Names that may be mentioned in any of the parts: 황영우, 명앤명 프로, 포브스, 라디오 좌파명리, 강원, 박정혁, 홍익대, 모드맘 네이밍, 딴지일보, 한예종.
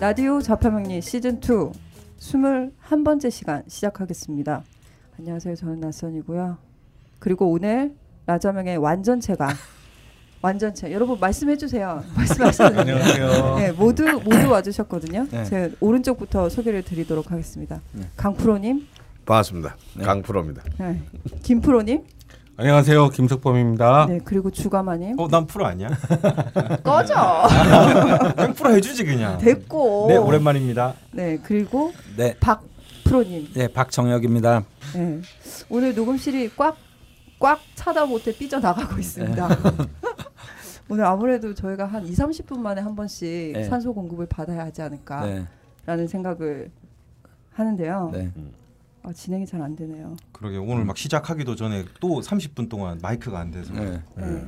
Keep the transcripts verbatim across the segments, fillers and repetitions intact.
라디오 좌파명리 시즌이 스물한 번째 시간 시작하겠습니다. 안녕하세요. 저는 낯선이고요. 그리고 오늘 라자명의 완전체가 완전체. 여러분 말씀해 주세요. 말씀하시는 안녕하세요. 네, 모두 모두 와주셨거든요. 네. 제 오른쪽부터 소개를 드리도록 하겠습니다. 네. 강 프로님. 반갑습니다. 네. 강 프로입니다. 네. 김 프로님. 안녕하세요. 김석범입니다. 네, 그리고 주가마님. 어, 난 프로 아니야? 꺼져. 백 퍼센트 프로 해주지 그냥. 됐고. 네, 오랜만입니다. 네, 그리고 네. 박 프로님. 네, 박정혁입니다. 네, 오늘 녹음실이 꽉 꽉 차다 못해 삐져나가고 있습니다. 네. 오늘 아무래도 저희가 한 이삼십 분 만에 한 번씩 네. 산소 공급을 받아야 하지 않을까라는 네. 생각을 하는데요. 네. 아, 진행이 잘 안 되네요. 그러게 오늘 막 시작하기도 전에 또 삼십 분 동안 마이크가 안 돼서. 네. 네. 네.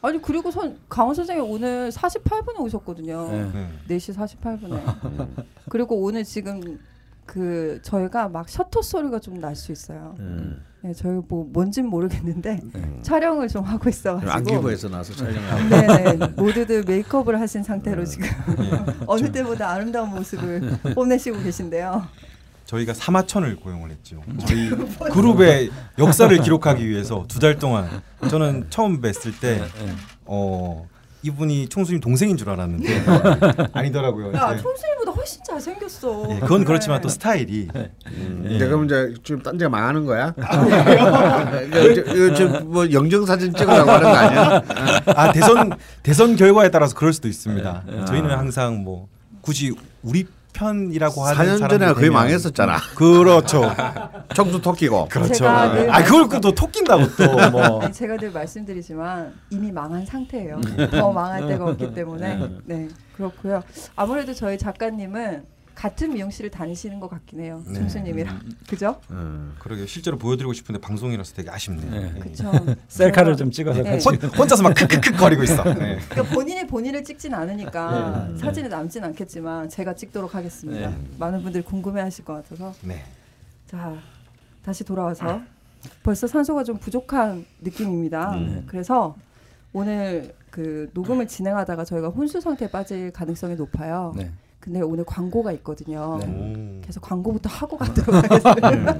아니 그리고 선, 강원 선생님 오늘 사십팔 분에 오셨거든요. 네. 네. 네 시 사십팔 분에. 네. 그리고 오늘 지금 그 저희가 막 셔터 소리가 좀 날 수 있어요. 음. 네, 저희 뭐 뭔진 모르겠는데 음. 촬영을 좀 하고 있어가지고 안기부에서 나서 촬영을. 네네, 모두들 메이크업을 하신 상태로 지금 예. 어느 때보다 아름다운 모습을 뽐내시고 계신데요. 저희가 사마천을 고용을 했죠. 저희 그룹의 역사를 기록하기 위해서 두 달 동안 저는 처음 뵀을 때 어. 이분이 총수님 동생인 줄 알았는데 아니더라고요. 야, 총수님보다 훨씬 잘 생겼어. 예, 그건 그렇지만 네. 또 스타일이. 네. 음, 예. 내가 이제 지금 딴지가 망하는 거야. 요즘 뭐 영정 사진 찍으라고 하는 거 아니야? 아 대선 대선 결과에 따라서 그럴 수도 있습니다. 네. 저희는 항상 뭐 굳이 우리 편이라고 하는 사람. 사 년 전에 거의 망했었잖아. 그렇죠. 청수 토끼고. 그렇죠. 아 그걸 또 토낀다고 또 뭐. 제가 늘 말씀드리지만 이미 망한 상태예요. 더 망할 데가 없기 때문에. 네 그렇고요. 아무래도 저희 작가님은 같은 미용실을 다니시는 것 같긴 해요. 총수님이랑 네. 그죠? 음, 그러게 실제로 보여드리고 싶은데 방송이라서 되게 아쉽네요. 네. 그렇죠. 셀카를 좀 찍어서 네. 같이. 혼자서 막 크크크 거리고 있어. 네. 그러니까 본인이 본인을 찍진 않으니까 네. 사진에 남진 않겠지만 제가 찍도록 하겠습니다. 네. 많은 분들이 궁금해하실 것 같아서. 네. 자 다시 돌아와서 벌써 산소가 좀 부족한 느낌입니다. 네. 그래서 오늘 그 녹음을 진행하다가 저희가 혼수 상태에 빠질 가능성이 높아요. 네. 근데 오늘 광고가 있거든요. 네. 그래서 광고부터 하고 가도록 하겠습니다.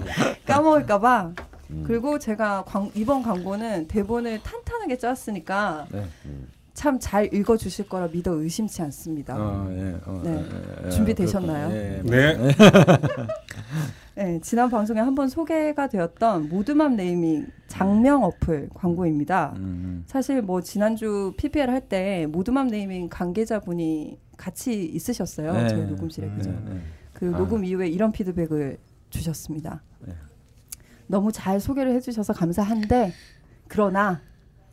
까먹을까 봐. 음. 그리고 제가 광, 이번 광고는 대본을 탄탄하게 짰으니까 네. 음. 참 잘 읽어주실 거라 믿어 의심치 않습니다. 어, 예, 어, 네. 예, 예, 준비되셨나요? 예, 네. 네. 네. 지난 방송에 한번 소개가 되었던 모드맘 네이밍 장명 어플 광고입니다. 음. 사실 뭐 지난주 피피엘 할 때 모드맘 네이밍 관계자분이 같이 있으셨어요. 네. 저희 녹음실에. 그죠? 네, 네. 그 아. 녹음 이후에 이런 피드백을 주셨습니다. 네. 너무 잘 소개를 해주셔서 감사한데 그러나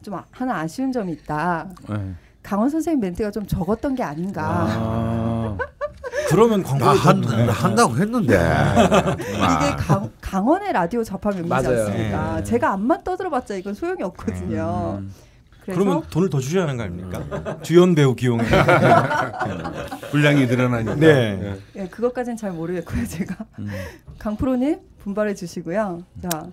좀 아, 하나 아쉬운 점이 있다. 네. 강원 선생님 멘트가 좀 적었던 게 아닌가. 아. 그러면 광고 한다고 했는데 이게 강, 강원의 라디오 좌파명리지 않습니까? 네. 제가 앞만 떠들어봤자 이건 소용이 없거든요. 음. 그러면 돈을 더 주셔야 하는 거 아닙니까? 주연 배우 기용에 분량이 늘어나니까. 네. 네. 네, 그것까지는 잘 모르겠고요, 제가. 음. 강 프로님 분발해 주시고요. 자.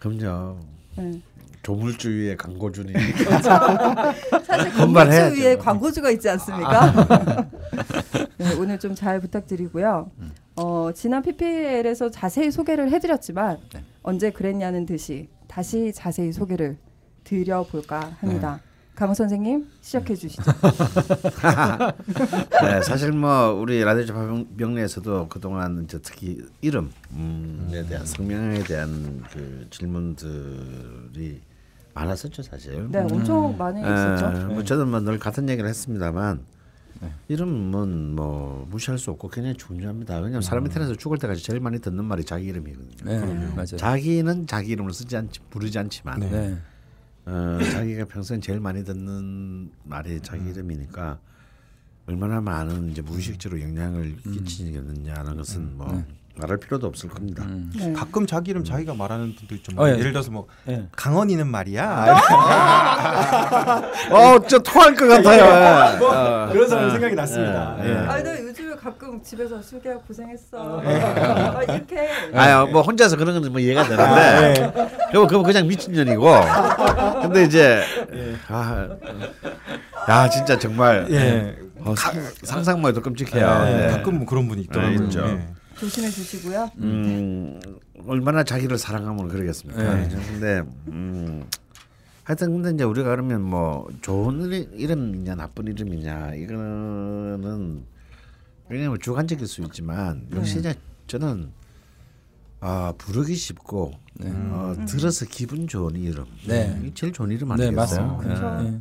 그럼요. 네. 조물주위에 광고주니. 사실 건물주위에 광고주가 있지 않습니까? 네, 오늘 좀 잘 부탁드리고요. 어, 지난 피피엘에서 자세히 소개를 해드렸지만 네. 언제 그랬냐는 듯이 다시 자세히 소개를 드려볼까 합니다. 네. 강원 선생님 시작해 주시죠. 네, 사실 뭐 우리 라디오 좌파명리에서도 그동안 이제 특히 이름에 음. 대한 성명에 대한 그 질문들이 많았었죠 사실. 네, 엄청 음. 많이 있었죠. 에, 뭐 저는 뭐 늘 같은 얘기를 했습니다만 네. 이름은 뭐 무시할 수 없고 굉장히 중요합니다. 왜냐하면 사람이 태어나서 죽을 때까지 제일 많이 듣는 말이 자기 이름이거든요. 네, 음. 맞아요. 자기는 자기 이름을 쓰지 않지 부르지 않지만. 네. 어, 자기가 평생 제일 많이 듣는 말이 자기 이름이니까 얼마나 많은 이제 무의식적으로 영향을 음. 끼치겠느냐는 것은 뭐 네. 말할 필요도 없을 겁니다. 음. 네. 가끔 자기 이름 자기가 말하는 분도 있죠. 어, 예. 예를 들어서 뭐 예. 강원이는 말이야. 어, 저 토할 것 같아요. 예. 뭐, 어. 그런 사람 생각이 어. 났습니다. 예. 예. 예. 아, 나 요즘 나도 가끔 집에서 슬기야 고생했어. 아, 이렇게. 아야 뭐 혼자서 그런 건 뭐 이해가 되는데. 그럼 그럼 그냥 미친년이고. 근데 이제 아, 야 진짜 정말 예. 어, 상, 상상만 해도 끔찍해요. 예. 예. 가끔 뭐 그런 분이 있더라고요. 예. 예. 조심해 주시고요. 음, 얼마나 자기를 사랑하면 그러겠습니까. 예. 근데 음. 하여튼 근데 이제 우리가 그러면 뭐 좋은 이름이냐 나쁜 이름이냐 이거는 왜냐면 주관적일 수 있지만 역시 이제 저는 아 부르기 쉽고 네. 어, 음. 들어서 기분 좋은 이름 네. 이게 제일 좋은 이름 아니겠어요? 네, 맞습니다. 네.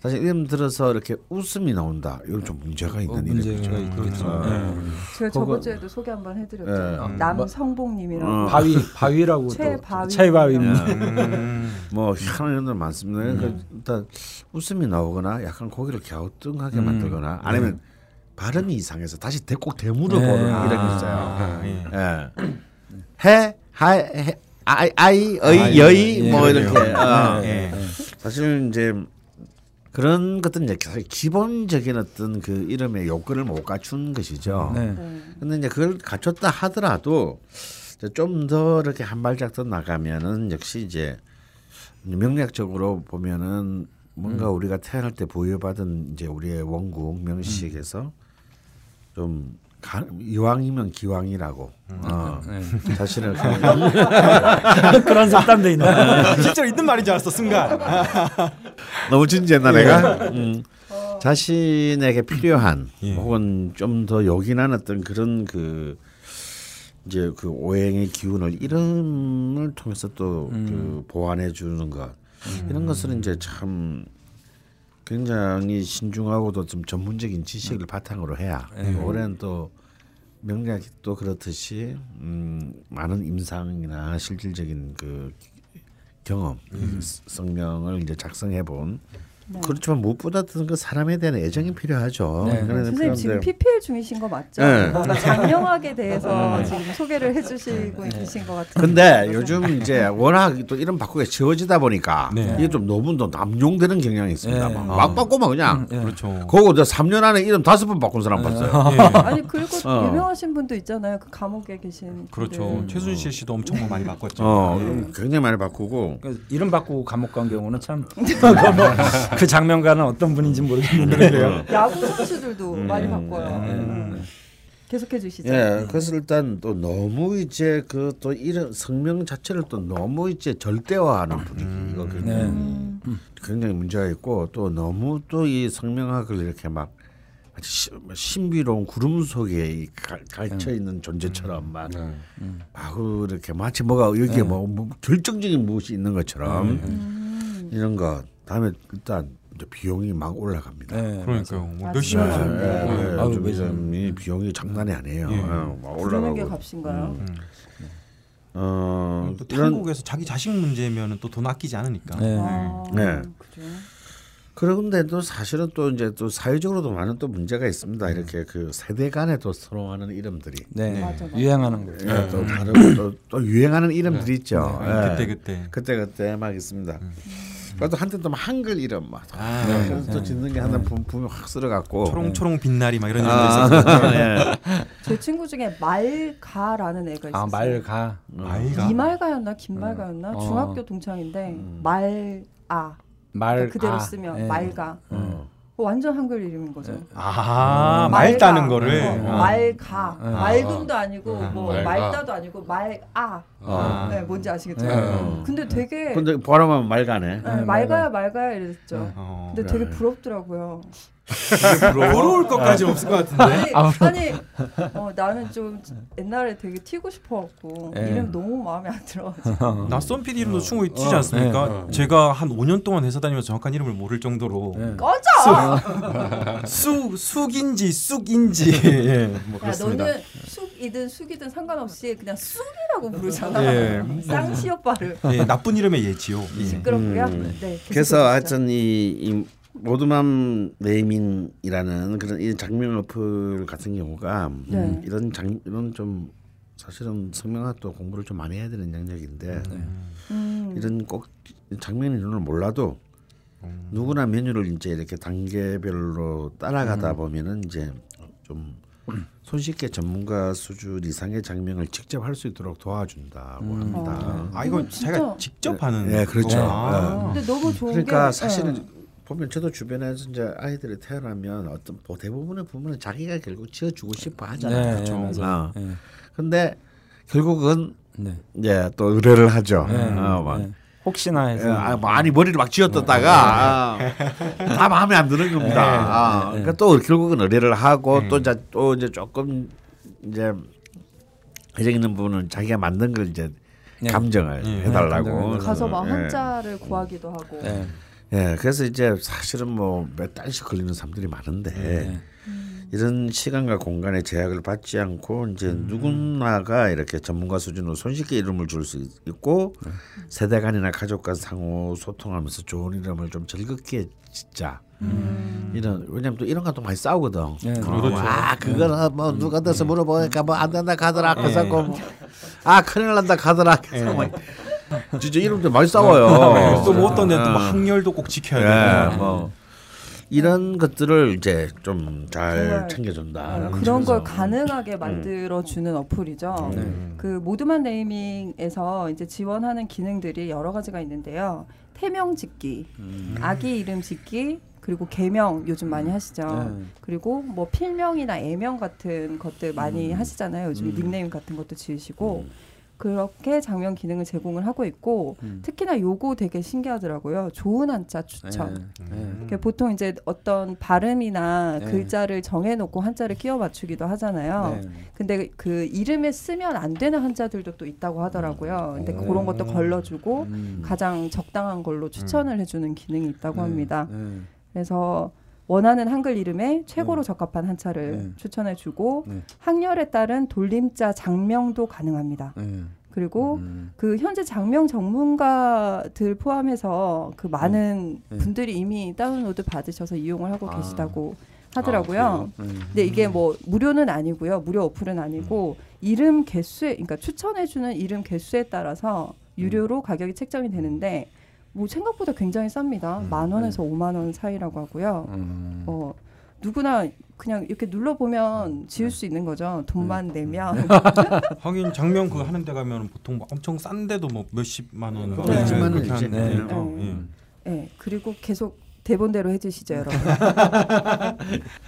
사실 이름 들어서 이렇게 웃음이 나온다 이건 좀 문제가 있는 어, 이름이죠. 문제가 어. 네. 제가 저번 주에도 소개 한번 해드렸잖아요. 네. 남성봉님이라고 어. 바위 바위라고 최바위 최바위님. 음. 뭐 희한한 이름들 많습니다. 음. 그러니까 일단 웃음이 나오거나 약간 고개를 갸우뚱하게 음. 만들거나 아니면 네. 발음이 이상해서 다시 꼭 되물어보는 네. 이름이 있어요. 아. 네. 네. 해, 하, 해, 아이, 아이, 어이, 여이 뭐 이렇게. 어. 네. 사실 이제. 그런 것들은 이제 기본적인 어떤 그 이름의 요건을 못 갖춘 것이죠. 네. 근데 이제 그걸 갖췄다 하더라도 좀 더 이렇게 한 발짝 더 나가면은 역시 이제 명리학적으로 보면은 뭔가 음. 우리가 태어날 때 부여받은 이제 우리의 원국 명식에서 음. 좀 가, 이왕이면 기왕이라고. 음. 어, 네. 자신을 그런 사람도 있나? 실제로 있는 말인 줄 알았어 순간. 너무 진지했나 내가? 음, 자신에게 필요한 예. 혹은 좀 더 요긴한 어떤 그런 그 이제 그 오행의 기운을 이름을 통해서 또 음. 그 보완해 주는 것 음. 이런 것은 이제 참. 굉장히 신중하고도 좀 전문적인 지식을 바탕으로 해야 네. 올해는 또 명리학이 또 그렇듯이 음, 많은 임상이나 실질적인 그 경험, 음. 성명을 이제 작성해본 네. 그렇지만 무엇보다도 그 사람에 대한 애정이 필요하죠. 네. 선생님 필요한데. 지금 피피엘 중이신 거 맞죠? 네. 장명학에 대해서 지금 소개를 해주시고 네. 계신 것 같은데. 근데 요즘 이제 워낙 또 이름 바꾸기 쉬워지다 보니까 네. 이게 좀 너무 또 남용되는 경향이 있습니다. 네. 막, 막 어. 바꾸면 그냥. 네. 그렇죠. 그거 삼 년 안에 이름 다섯 번 바꾼 사람 네. 봤어요. 네. 아니 그리고 어. 유명하신 분도 있잖아요. 그 감옥에 계신. 그렇죠. 음. 최순실 씨도 엄청 네. 많이 바꿨죠. 어, 네. 굉장히 많이 바꾸고. 그러니까 이름 바꾸고 감옥 간 경우는 참. 그 장면과는 어떤 분인지 모르겠는데요. 야구 선수들도 음, 많이 바꿔요. 음, 음. 음. 계속해 주시죠. 예, 그래서 일단 또 너무 이제 그 또 이런 성명 자체를 또 너무 이제 절대화하는 분위기가 음, 굉장히, 네. 굉장히 문제가 있고 또 너무 또 이 성명학을 이렇게 막 신비로운 구름 속에 갇혀 있는 음. 존재처럼 막, 음. 음. 막 이렇게 마치 뭐가 여기에 음. 뭐 결정적인 무엇이 있는 것처럼 음. 이런 것. 다음에 일단 이제 비용이 막 올라갑니다. 네, 그러니까요. 뭐 몇십만 원. 네, 네, 네, 요즘 이 비용이 장난이 아니에요. 예. 네, 막 올라가고. 게 값인가요? 음. 네. 어, 또 한국에서 자기 자식 문제면은 또 돈 아끼지 않으니까. 네. 아, 네. 그래. 그런데도 사실은 또 이제 또 사회적으로도 많은 또 문제가 있습니다. 이렇게 그 세대 간에 또 서로하는 이름들이 네, 맞아, 맞아. 유행하는 거예요. 네, 또 다르고 또, 또 유행하는 이름들이 네. 있죠. 네. 네. 그때 그때 그때 그때 막 있습니다. 음. 그래도 한때 또 한글 이름 막 아, 네, 그래서 네, 또 짓는 게 하나 네. 분명히 확 쓸어갖고 초롱초롱 빛나리 막 이런 아, 이름도 있었어요. 네. 제 친구 중에 말가라는 애가 있었어요. 아 말가, 말가? 이말가였나 김말가였나 음. 중학교 동창인데 음. 말아 말 그대로 아. 쓰면 네. 말가 음. 완전 한글 이름인 거죠. 아, 음. 말 따는 거를 뭐, 아. 말가 아. 말금도 아니고 아. 뭐 말가. 말따도 아니고 말아 아. 네, 뭔지 아시겠죠? 네. 네. 근데 되게 근데 바람하면 말가네. 네, 말가야 말가야 이랬죠. 어, 근데 되게 부럽더라고요. 부러울 것까지 없을 것 같은데. 아니, 아니 어, 나는 좀 옛날에 되게 튀고 싶어갖고 네. 이름 너무 마음에 안 들어가지고. 낯선 피디 이름도 충분히 어. 튀지 않습니까? 네. 제가 한 오 년 동안 회사 다니면서 정확한 이름을 모를 정도로. 네. 꺼져. 쑥 쑥인지 쑥인지. 예, 뭐 야, 그렇습니다. 너는 쑥이든 쑥이든 상관없이 그냥 쑥이라고 부르잖아. 예. 쌍시 오빠를. 예, 나쁜 이름의 예지요. 예. 시끄럽고요. 음. 네. 그래서 하여튼 이, 이 모드맘 네이밍이라는 그런 이 장명 어플 같은 경우가 네. 음, 이런 장 이런 좀 사실은 성명학도 공부를 좀 많이 해야 되는 영역인데 네. 음. 이런 꼭 장명 이름을 몰라도 음. 누구나 메뉴를 이제 이렇게 단계별로 따라가다 음. 보면은 이제 좀 손쉽게 전문가 수준 이상의 장명을 직접 할 수 있도록 도와준다고 음. 합니다. 아, 아 이거 제가 직접 하는. 네, 그렇죠. 아. 네. 근데 너무 좋은 그러니까 게, 사실은 네. 보면 저도 주변에서 이제 아이들이 태어나면 어떤 대부분의 부모는 자기가 결국 지어주고 싶어 하잖아요. 네, 그렇죠. 그런데 네. 결국은 네. 예, 또 의뢰를 하죠. 네, 어, 네. 혹시나 해서 예, 아, 아니 머리를 막 쥐어뜯다가 네. 아, 다 마음에 안 드는 겁니다. 네. 아, 네. 그러니까 또 결국은 의뢰를 하고 네. 또, 이제, 또 이제 조금 이제 회장 있는 부분은 자기가 만든 걸 이제 네. 감정을 네. 해달라고 가서 막 한자를 네. 구하기도 하고. 네. 예, 그래서 이제 사실은 뭐 몇 달씩 걸리는 사람들이 많은데 네. 이런 시간과 공간의 제약을 받지 않고 이제 음. 누구나가 이렇게 전문가 수준으로 손쉽게 이름을 줄 수 있고 네. 세대 간이나 가족 간 상호 소통하면서 좋은 이름을 좀 즐겁게 짓자. 음. 이런 왜냐면 또 이런 것도 많이 싸우거든. 네, 어, 그렇죠. 아 그거는 뭐 누가 돼서 물어보니까 뭐 안 된다 가더라. 그래서 네. 아 큰일 난다 가더라. 그래서 네. 진짜 이름도 많이 싸워요. 또 뭐 어떤 데는 뭐 학렬도 꼭 지켜야 돼. 네, 뭐 이런 것들을 이제 좀 잘 챙겨준다. 그런 걸 가능하게 만들어주는 음. 어플이죠. 네. 그 모드맘 네이밍에서 이제 지원하는 기능들이 여러 가지가 있는데요. 태명 짓기, 음. 아기 이름 짓기, 그리고 개명 요즘 많이 하시죠. 네. 그리고 뭐 필명이나 애명 같은 것들 많이 음. 하시잖아요. 요즘 음. 닉네임 같은 것도 지으시고. 음. 그렇게 장면 기능을 제공을 하고 있고 음. 특히나 요거 되게 신기하더라고요. 좋은 한자 추천. 네, 네. 보통 이제 어떤 발음이나 네. 글자를 정해놓고 한자를 끼워 맞추기도 하잖아요. 네. 근데 그 이름에 쓰면 안 되는 한자들도 또 있다고 하더라고요. 근데 오. 그런 것도 걸러주고 음. 가장 적당한 걸로 추천을 음. 해주는 기능이 있다고 네, 합니다. 네. 그래서 원하는 한글 이름에 최고로 네. 적합한 한자를 네. 추천해주고 네. 학렬에 따른 돌림자 장명도 가능합니다. 네. 그리고 음. 그 현재 장명 전문가들 포함해서 그 많은 네. 분들이 이미 다운로드 받으셔서 이용을 하고 아. 계시다고 하더라고요. 아, 네. 근데 이게 뭐 무료는 아니고요. 무료 어플은 아니고 이름 개수에 그러니까 추천해주는 이름 개수에 따라서 유료로 음. 가격이 책정이 되는데 뭐 생각보다 굉장히 쌉니다. 음, 만 원에서 네. 오만 원 사이라고 하고요. 음. 어, 누구나 그냥 이렇게 눌러보면 지을 수 있는 거죠. 돈만 음. 내면. 하긴 장명 그거 하는 데 가면 보통 뭐 엄청 싼데도 뭐 몇십만 원. 네. 몇십만 원 이제. 네. 네. 어, 네. 네. 그리고 계속 대본대로 해주시죠, 여러분.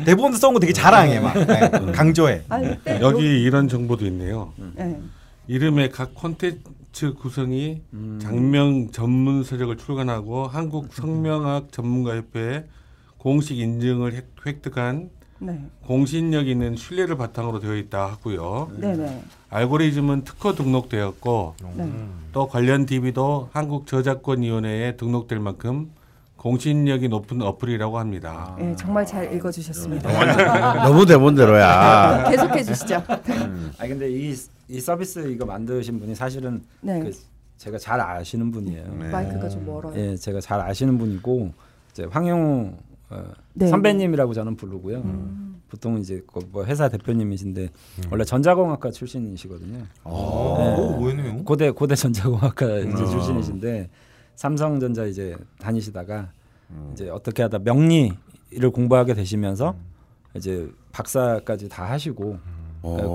대본 써온 거 되게 자랑해 막. 네. 강조해. 아, 네. 여기 요... 이런 정보도 있네요. 네. 이름의 각 콘텐츠 구성이 음. 장명 전문 세력을 출간하고 한국 성명학 전문가협회의 공식 인증을 획, 획득한 네. 공신력 있는 신뢰를 바탕으로 되어 있다 하고요. 네. 네. 알고리즘은 특허 등록되었고 네. 또 관련 디비도 한국 저작권위원회에 등록될 만큼 공신력이 높은 어플이라고 합니다. 네, 정말 잘 읽어주셨습니다. 너무 대본대로야. 계속해 주시죠. 음. 아 근데 이 이 서비스 이거 만드신 분이 사실은 네. 그 제가 잘 아시는 분이에요. 네. 마이크가 좀 멀어요. 예, 제가 잘 아시는 분이고 이제 황영우 어, 네. 선배님이라고 저는 부르고요. 음. 보통 이제 뭐 회사 대표님이신데 음. 원래 전자공학과 출신이시거든요. 아, 뭐였네요? 네. 고대 고대 전자공학과 음. 이제 출신이신데 삼성전자 이제 다니시다가 음. 이제 어떻게 하다 명리를 공부하게 되시면서 음. 이제 박사까지 다 하시고. 음.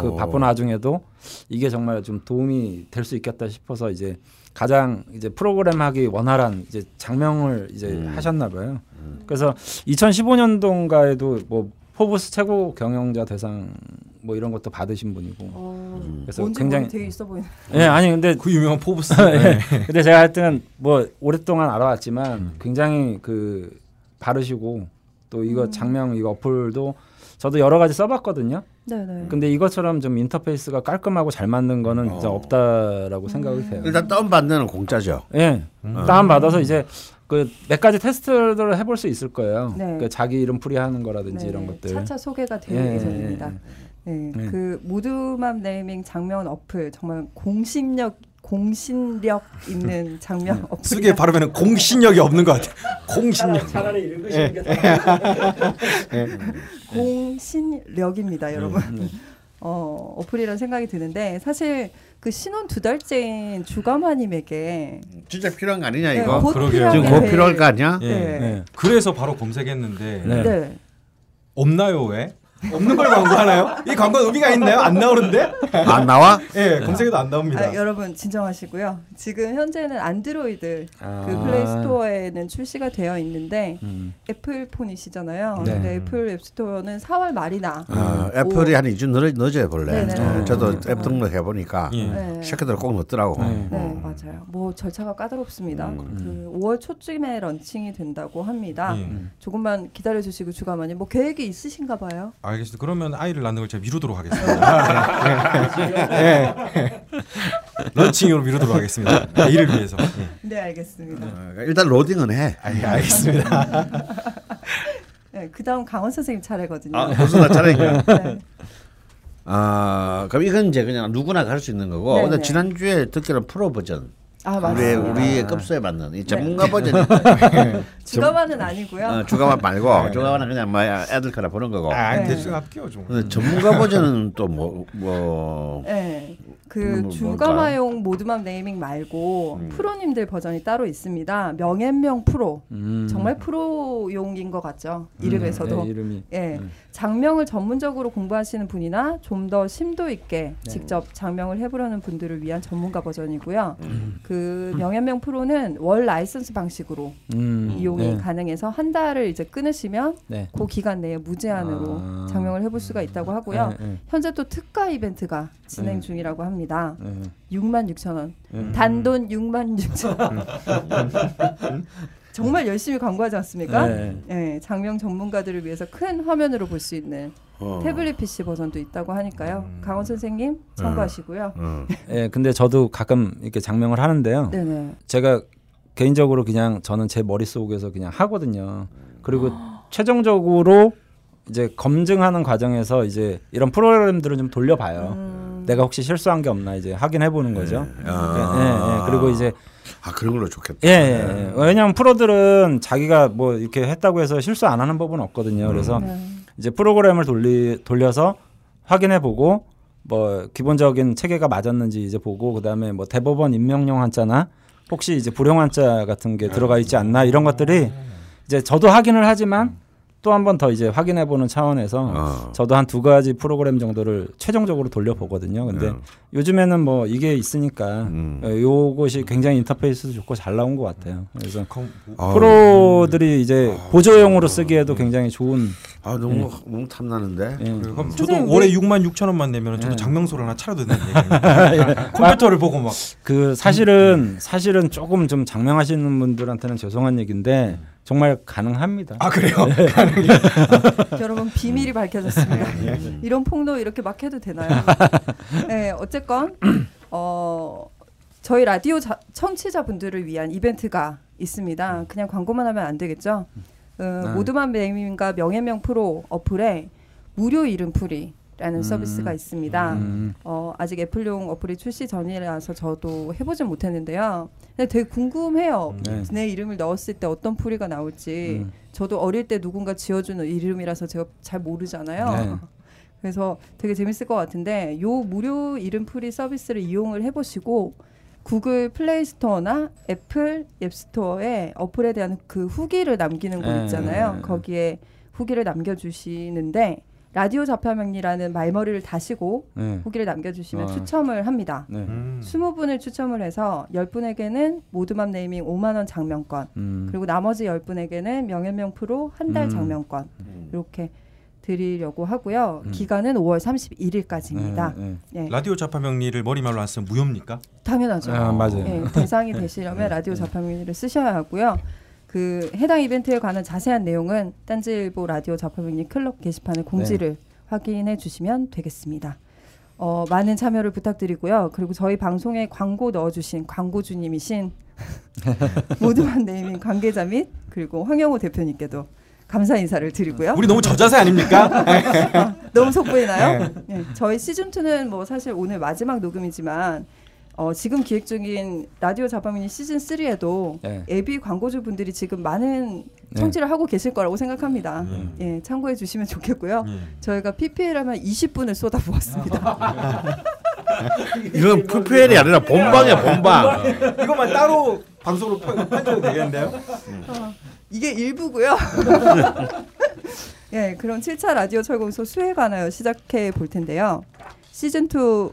그 바쁜 와중에도 이게 정말 좀 도움이 될 수 있겠다 싶어서 이제 가장 이제 프로그램하기 원활한 이제 장명을 이제 음. 하셨나 봐요. 음. 그래서 이천십오 년도인가에도 뭐 포브스 최고 경영자 대상 뭐 이런 것도 받으신 분이고. 어, 그래서 굉장히 되게 있어 보이네. 예, 아니 근데 그 유명한 포브스. 예, 근데 제가 하여튼 뭐 오랫동안 알아왔지만 음. 굉장히 그 바르시고 또 이거 음. 장명 이거 어플도 저도 여러 가지 써봤거든요. 네네. 근데 이것처럼 좀 인터페이스가 깔끔하고 잘 맞는 거는 어. 진짜 없다라고 음. 생각이 돼요. 일단 다운 받는 건 공짜죠. 예, 음. 다운 받아서 이제 그 몇 가지 테스트를 해볼 수 있을 거예요. 네. 그 자기 이름 풀이하는 거라든지 네네. 이런 것들. 차차 소개가 되는 예. 예정입니다. 네, 예. 그 모드맘 네이밍 장면 어플 정말 공신력. 공신력 있는 장면 어플. 쓰기에 발음에는 공신력이 없는 것 같아요. 공신력. 차라리 이런 것이니까. 공신력입니다, 여러분. 음. 어, 어플이라는 생각이 드는데 사실 그 신혼 두 달째인 주가마님에게 진짜 필요한 거 아니냐 이거? 네, 곧 그러게요. 지금 곧 필요할 거 아니야? 네. 네. 네. 그래서 바로 검색했는데 네. 네. 없나요 왜? 없는 걸 광고하나요? 이 광고는 의미가 있나요? 안 나오는데? 안 나와? 예, 네, 검색해도 안 나옵니다. 아, 여러분 진정하시고요. 지금 현재는 안드로이드 아. 그 플레이 스토어에는 출시가 되어 있는데 음. 애플폰이시잖아요. 네. 근데 애플 앱스토어는 사월 말이나 아, 애플이 한 이 주 늦, 늦어요 본래. 네, 저도 네. 앱 등록해보니까 새끼들 꼭 넣더라고. 네. 네. 네, 맞아요. 뭐 절차가 까다롭습니다. 음. 그 오월 초쯤에 런칭이 된다고 합니다. 음. 조금만 기다려주시고 주가만이 뭐 계획이 있으신가 봐요. 알겠습니다. 그러면 아이를 낳는 걸 제가 미루도록 하겠습니다. 네. 런칭으로 미루도록 하겠습니다. 아이를 위해서. 네, 네 알겠습니다. 어, 일단 로딩은 해. 아니, 알겠습니다. 네, 그 다음 강원 선생님 차례거든요. 아, 무슨 차례인가요? 네. 아, 그럼 이건 이제 그냥 누구나 할 수 있는 거고. 근데 지난주에 듣기로는 프로 버전. 아, 우리의, 우리의 급수에 맞는 이 전문가 네. 버전이니까 주가만은 아니고요. 어, 주가만 말고 주가만은 그냥 뭐 애들 거라 보는 거고. 아, 네. 대충 할게요 좀. 근데 전문가 버전은 또 뭐 뭐. 네, 그 뭐, 주가마용 모드맘 네이밍 말고 음. 프로님들 버전이 따로 있습니다. 명앤명 프로. 음. 정말 프로용인 것 같죠. 이름에서도. 음. 네, 이름이. 예, 음. 장명을 전문적으로 공부하시는 분이나 좀 더 심도 있게 네. 직접 장명을 해보려는 분들을 위한 전문가 버전이고요. 음. 그 명앤명 프로는 월 라이선스 방식으로 음, 이용이 네. 가능해서 한 달을 이제 끊으시면 네. 그 기간 내에 무제한으로 아~ 장명을 해볼 수가 있다고 하고요. 네, 네. 현재 또 특가 이벤트가 진행 네. 중이라고 합니다. 네. 육만 육천 원. 네. 단돈 육만 육천 원. 정말 열심히 광고하지 않습니까? 네. 네, 장명 전문가들을 위해서 큰 화면으로 볼 수 있는 어. 태블릿 피씨 버전도 있다고 하니까요. 강원 선생님 참고하시고요. 예, 음. 음. 네, 근데 저도 가끔 이렇게 장명을 하는데요. 네네. 제가 개인적으로 그냥 저는 제 머릿속에서 그냥 하거든요. 그리고 어. 최종적으로 이제 검증하는 과정에서 이제 이런 프로그램들을 좀 돌려봐요. 음. 내가 혹시 실수한 게 없나 이제 확인해 보는 거죠. 네. 아. 네, 네, 네. 그리고 이제 아 그런 걸로 좋겠다. 예, 예. 왜냐하면 프로들은 자기가 뭐 이렇게 했다고 해서 실수 안 하는 법은 없거든요. 음. 그래서 네. 이제 프로그램을 돌리 돌려서 확인해보고 뭐 기본적인 체계가 맞았는지 이제 보고 그다음에 뭐 대법원 임명령 한자나 혹시 이제 불용 한자 같은 게 들어가 있지 않나 이런 것들이 이제 저도 확인을 하지만 또 한 번 더 이제 확인해보는 차원에서 어. 저도 한 두 가지 프로그램 정도를 최종적으로 돌려보거든요. 근데 음. 요즘에는 뭐 이게 있으니까 음. 요것이 굉장히 인터페이스도 좋고 잘 나온 것 같아요. 그래서 아, 프로들이 음. 이제 아, 보조용으로 쓰기에도 굉장히 좋은. 아 너무 예. 너무 탐나는데. 예. 그럼 저도 월에 육만 육천 원만 내면 저도 예. 장명소를 하나 차려도 된다. 예. 컴퓨터를 아, 보고 막. 그 사실은 사실은 조금 좀 장명하시는 분들한테는 죄송한 얘기인데. 음. 정말 가능합니다. 아 그래요? 네. 아, 여러분 비밀이 밝혀졌습니다. 이런 폭로 이렇게 막 해도 되나요? 네, 어쨌건 어, 저희 라디오 자, 청취자분들을 위한 이벤트가 있습니다. 그냥 광고만 하면 안 되겠죠? 음, 네. 모드맘 네이밍과 명앤명 프로 어플에 무료 이름풀이 라는 음. 서비스가 있습니다. 음. 어, 아직 애플용 어플이 출시 전이라서 저도 해보진 못했는데요. 근데 되게 궁금해요. 네. 내 이름을 넣었을 때 어떤 풀이가 나올지. 음. 저도 어릴 때 누군가 지어주는 이름이라서 제가 잘 모르잖아요. 네. 그래서 되게 재밌을 것 같은데 이 무료 이름풀이 서비스를 이용을 해보시고 구글 플레이 스토어나 애플 앱스토어에 어플에 대한 그 후기를 남기는 곳 있잖아요. 네. 거기에 후기를 남겨주시는데 라디오 좌파명리라는 말머리를 다시고 네. 후기를 남겨주시면 아. 추첨을 합니다. 네. 음. 이십 분을 추첨을 해서 십 분에게는 모드맘 네이밍 오만 원 장명권 음. 그리고 나머지 십 분에게는 명앤명 프로 한 달 음. 장명권 음. 이렇게 드리려고 하고요. 음. 기간은 오월 삼십일일까지입니다. 네, 네. 네. 라디오 좌파명리를 머리말로 안 쓰면 무효입니까? 당연하죠. 아, 맞아요. 네, 대상이 되시려면 네. 라디오 좌파명리를 쓰셔야 하고요. 그 해당 이벤트에 관한 자세한 내용은 딴지일보 라디오 좌파명리 클럽 게시판의 공지를 네. 확인해 주시면 되겠습니다. 어, 많은 참여를 부탁드리고요. 그리고 저희 방송에 광고 넣어주신 광고주님이신 모드맘 네이밍 관계자 및 그리고 황영우 대표님께도 감사 인사를 드리고요. 우리 너무 저자세 아닙니까? 아, 너무 속보이나요? 네. 저희 시즌이는 뭐 사실 오늘 마지막 녹음이지만 어, 지금 기획 중인 라디오 좌파명리 시즌삼에도 네. 예비 광고주분들이 지금 많은 청취를 네. 하고 계실 거라고 생각합니다. 음. 예, 참고해 주시면 좋겠고요. 음. 저희가 피피엘 하면 이십 분을 쏟아부었습니다. 이건 피피엘이 아니라 본방이야 본방. 이것만 따로 방송으로 편집해도 되겠는데요? 어, 이게 일부고요. 예, 그럼 칠 차 라디오 철공소 수에 관하여 시작해 볼 텐데요. 시즌이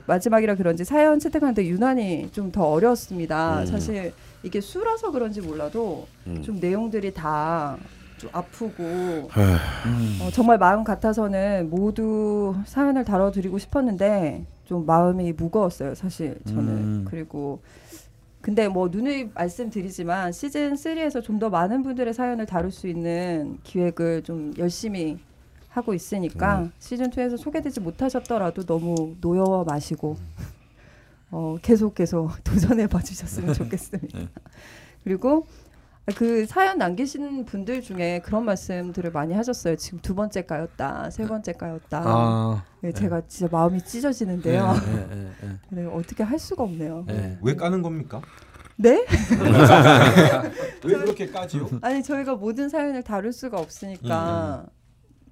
마지막이라 그런지 사연 채택하는데 유난히 좀 더 어려웠습니다. 음. 사실 이게 수라서 그런지 몰라도 음. 좀 내용들이 다 좀 아프고 음. 어, 정말 마음 같아서는 모두 사연을 다뤄드리고 싶었는데 좀 마음이 무거웠어요. 사실 저는. 음. 그리고 근데 뭐 누누이 말씀드리지만 시즌삼에서 좀 더 많은 분들의 사연을 다룰 수 있는 기획을 좀 열심히 하고 있으니까 음. 시즌이에서 소개되지 못하셨더라도 너무 노여워 마시고 어, 계속 계속 도전해 봐주셨으면 좋겠습니다. 네. 그리고 그 사연 남기신 분들 중에 그런 말씀들을 많이 하셨어요. 지금 두 번째 까였다, 세 번째 까였다. 아, 네, 네. 제가 진짜 마음이 찢어지는데요. 네, 네, 네, 네. 네, 어떻게 할 수가 없네요. 네. 왜 까는 겁니까? 네? 왜 그렇게 까지요? 아니, 저희가 모든 사연을 다룰 수가 없으니까 음, 음.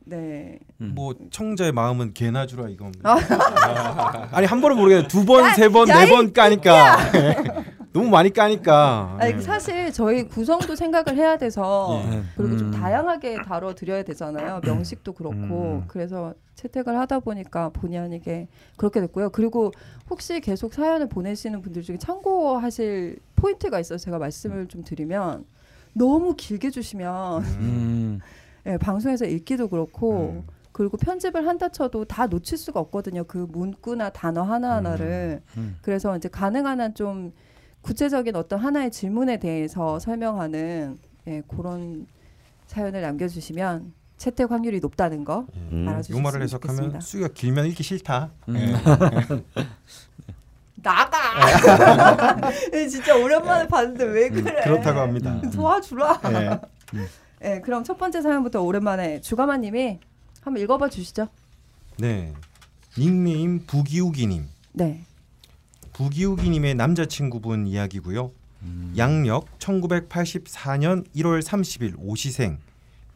네. 음. 뭐 청자의 마음은 개나 주라 이겁니다. 아. 아니 한 번은 모르겠는데 두 번, 세 번, 네 번 까니까 너무 많이 까니까. 아니, 사실 저희 구성도 생각을 해야 돼서 예. 그리고 음. 좀 다양하게 다뤄드려야 되잖아요. 명식도 그렇고 음. 그래서 채택을 하다 보니까 본의 아니게 그렇게 됐고요. 그리고 혹시 계속 사연을 보내시는 분들 중에 참고하실 포인트가 있어서 제가 말씀을 좀 드리면 너무 길게 주시면 음. 예, 방송에서 읽기도 그렇고 음. 그리고 편집을 한다 쳐도 다 놓칠 수가 없거든요. 그 문구나 단어 하나하나를. 음. 음. 그래서 이제 가능한 한 좀 구체적인 어떤 하나의 질문에 대해서 설명하는 예, 그런 사연을 남겨주시면 채택 확률이 높다는 거 음. 알아주시면 좋겠습니다. 이 말을 해석하면 수위가 길면 읽기 싫다. 음. 나가! 진짜 오랜만에 봤는데 왜 그래. 그렇다고 합니다. 도와주라. 네. 음. 네, 그럼 첫 번째 사연부터 오랜만에 주가만 님이 한번 읽어봐 주시죠. 네. 닉네임 부기우기님. 네. 부기우기님의 남자친구분 이야기고요. 음. 양력 천구백팔십사 년 일월 삼십 일 오시생,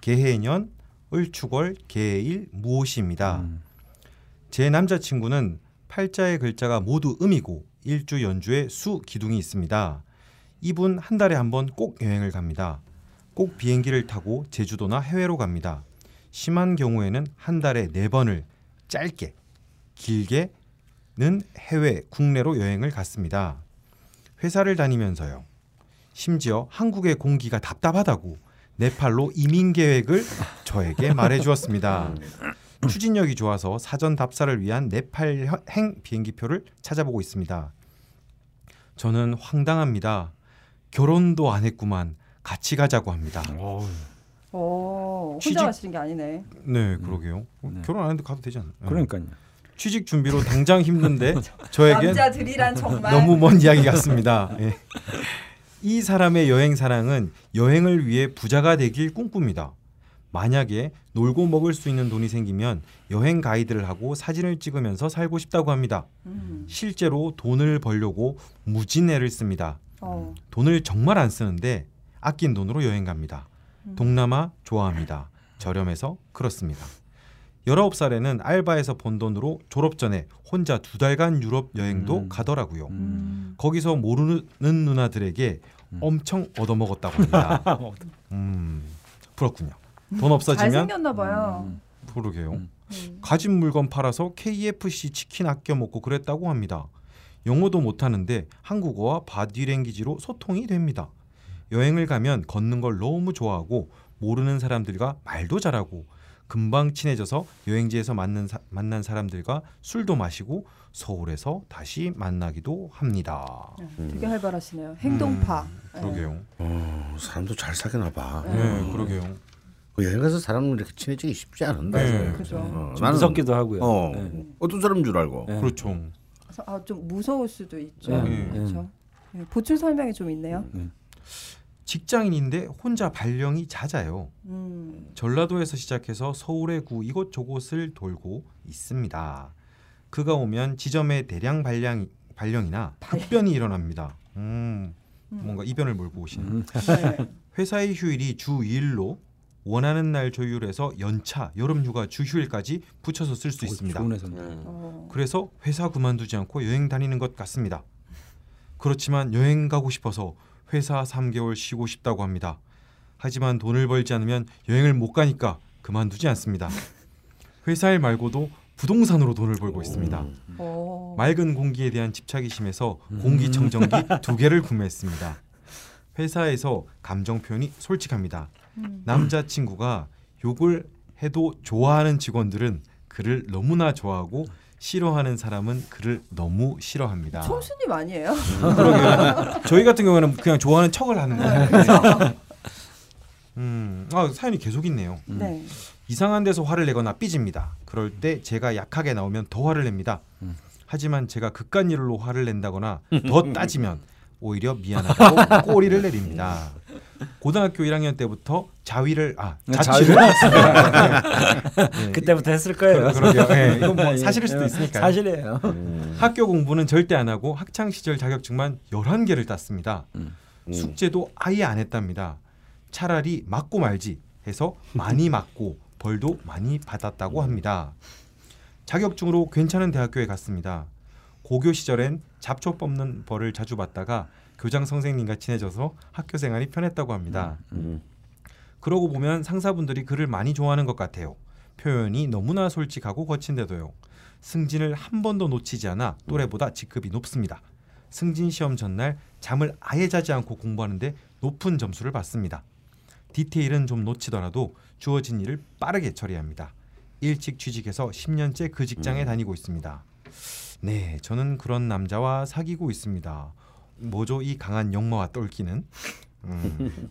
개해년 을축월 개일 무오시입니다. 음. 제 남자친구는 팔자의 글자가 모두 음이고 일주 연주에 수 기둥이 있습니다. 이분 한 달에 한 번 꼭 여행을 갑니다. 꼭 비행기를 타고 제주도나 해외로 갑니다. 심한 경우에는 한 달에 네 번을 짧게, 길게는 해외, 국내로 여행을 갔습니다. 회사를 다니면서요. 심지어 한국의 공기가 답답하다고 네팔로 이민 계획을 저에게 말해주었습니다. 추진력이 좋아서 사전 답사를 위한 네팔행 비행기표를 찾아보고 있습니다. 저는 황당합니다. 결혼도 안 했구만. 같이 가자고 합니다. 오, 혼자 취직... 가시는 게 아니네. 네, 그러게요. 네. 결혼 안 했는데 가도 되지 않나요? 그러니까요. 취직 준비로 당장 힘든데 저에겐 남자들이란 정말 너무 먼 이야기 같습니다. 네. 이 사람의 여행 사랑은 여행을 위해 부자가 되길 꿈꿉니다. 만약에 놀고 먹을 수 있는 돈이 생기면 여행 가이드를 하고 사진을 찍으면서 살고 싶다고 합니다. 음. 실제로 돈을 벌려고 무진 애를 씁니다. 어. 돈을 정말 안 쓰는데 아낀 돈으로 여행 갑니다. 동남아 좋아합니다. 저렴해서 그렇습니다. 열아홉 살에는 알바에서 번 돈으로 졸업 전에 혼자 두 달간 유럽 여행도 음. 가더라고요. 음. 거기서 모르는 누나들에게 음. 엄청 얻어먹었다고 합니다. 음, 부럽군요. 돈 없어지면 잘생겼나 봐요. 음, 그러게요. 음. 가진 물건 팔아서 케이에프씨 치킨 아껴 먹고 그랬다고 합니다. 영어도 못하는데 한국어와 바디랭귀지로 소통이 됩니다. 여행을 가면 걷는 걸 너무 좋아하고 모르는 사람들과 말도 잘하고 금방 친해져서 여행지에서 만난, 사, 만난 사람들과 술도 마시고 서울에서 다시 만나기도 합니다. 음. 되게 활발하시네요. 행동파. 음, 그러게요. 어, 사람도 잘 사귀나 봐. 네, 네 그러게요. 여행 가서 사람은 이렇게 친해지기 쉽지 않은데. 네, 그렇죠. 어, 좀 무섭기도 하고요. 어, 네. 어떤 사람인 줄 알고. 네. 그렇죠. 아, 좀 무서울 수도 있죠. 네. 그렇죠. 네. 보충 설명이 좀 있네요. 네. 직장인인데 혼자 발령이 잦아요. 음. 전라도에서 시작해서 서울의 구 이곳저곳을 돌고 있습니다. 그가 오면 지점에 대량 발령, 발령이나 급변이 일어납니다. 음, 음. 뭔가 이변을 몰고 오시는. 음. 회사의 휴일이 주 이 일로 원하는 날 조율해서 연차, 여름휴가, 주휴일까지 붙여서 쓸 수 있습니다. 음. 그래서 회사 그만두지 않고 여행 다니는 것 같습니다. 그렇지만 여행 가고 싶어서 회사 삼 개월 쉬고 싶다고 합니다. 하지만 돈을 벌지 않으면 여행을 못 가니까 그만두지 않습니다. 회사 일 말고도 부동산으로 돈을 벌고 오. 있습니다. 오. 맑은 공기에 대한 집착이 심해서 음. 공기청정기 두 개를 구매했습니다. 회사에서 감정 표현이 솔직합니다. 음. 남자친구가 욕을 해도 좋아하는 직원들은 그를 너무나 좋아하고 싫어하는 사람은 그를 너무 싫어합니다. 청순님 아니에요? 그러게요. 저희 같은 경우에는 그냥 좋아하는 척을 하는 거예요. 음, 아, 사연이 계속 있네요. 음. 네. 이상한 데서 화를 내거나 삐집니다. 그럴 때 제가 약하게 나오면 더 화를 냅니다. 음. 하지만 제가 극한 일로 화를 낸다거나 더 따지면 오히려 미안하다고 꼬리를 내립니다. 고등학교 일 학년 때부터 자위를 아 자취를 네. 그때부터 했을 거예요. 그러게요. 네, 이건 뭐 사실일 수도 있으니까요. 사실이에요. 음. 학교 공부는 절대 안 하고 학창 시절 자격증만 열한 개를 땄습니다. 음. 음. 숙제도 아예 안 했답니다. 차라리 맞고 말지 해서 많이 맞고 벌도 많이 받았다고 합니다. 자격증으로 괜찮은 대학교에 갔습니다. 고교 시절엔 잡초 뽑는 벌을 자주 받다가 교장 선생님과 친해져서 학교 생활이 편했다고 합니다. 음, 음. 그러고 보면 상사분들이 그를 많이 좋아하는 것 같아요. 표현이 너무나 솔직하고 거친데도요. 승진을 한 번도 놓치지 않아 또래보다 직급이 높습니다. 승진 시험 전날 잠을 아예 자지 않고 공부하는데 높은 점수를 받습니다. 디테일은 좀 놓치더라도 주어진 일을 빠르게 처리합니다. 일찍 취직해서 십 년째 그 직장에 음. 다니고 있습니다. 네, 저는 그런 남자와 사귀고 있습니다. 뭐죠 이 강한 역마와 떨기는? 음.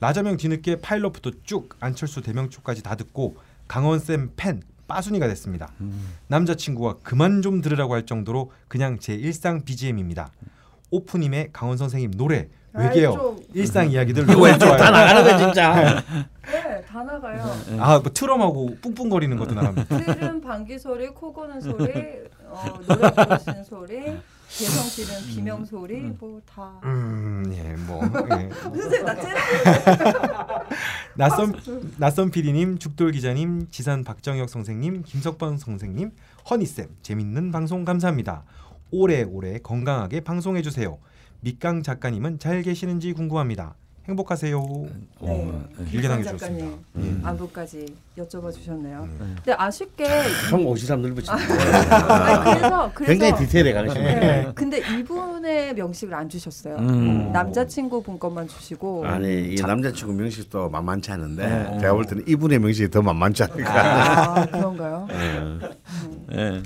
라자명 뒤늦게 파일럿부터 쭉 안철수 대명초까지 다 듣고 강원쌤 팬 빠순이가 됐습니다. 음. 남자친구가 그만 좀 들으라고 할 정도로 그냥 제 일상 비지엠입니다. 오프님의 강원 선생님 노래 외계어 일상 이야기들 너무 좋아요. 다 나가는 진짜. 네, 다 나가요. 아, 뭐 트럼하고 뿡뿡거리는 것도 나갑니다. 트름 방귀 소리, 코 고는 소리, 어, 노래 부르시는 소리, 개성 씨는 비명 소리, 뭐 다. 음, 예, 뭐. 예. 선생님 나 쟤. 낯선 낯선 피디님, 죽돌 기자님, 지산 박정혁 선생님, 김석범 선생님, 허니 쌤 재밌는 방송 감사합니다. 오래오래 건강하게 방송해 주세요. 밑강 작가님은 잘 계시는지 궁금합니다. 행복하세요. 네, 길게 남겨주셨습니다. 음. 안부까지 여쭤봐 주셨네요. 음. 근데 아쉽게 참 오시삼 넓으시죠. 그래서 굉장히 디테일에 가르치네요. 네, 근데 이분의 명식을 안 주셨어요. 음. 남자친구 분 것만 주시고. 아니 이 남자친구 명식도 만만치 않은데 네. 제가 볼 때는 이분의 명식이 더 만만치 않을까. 아, 그런가요? 네. 네.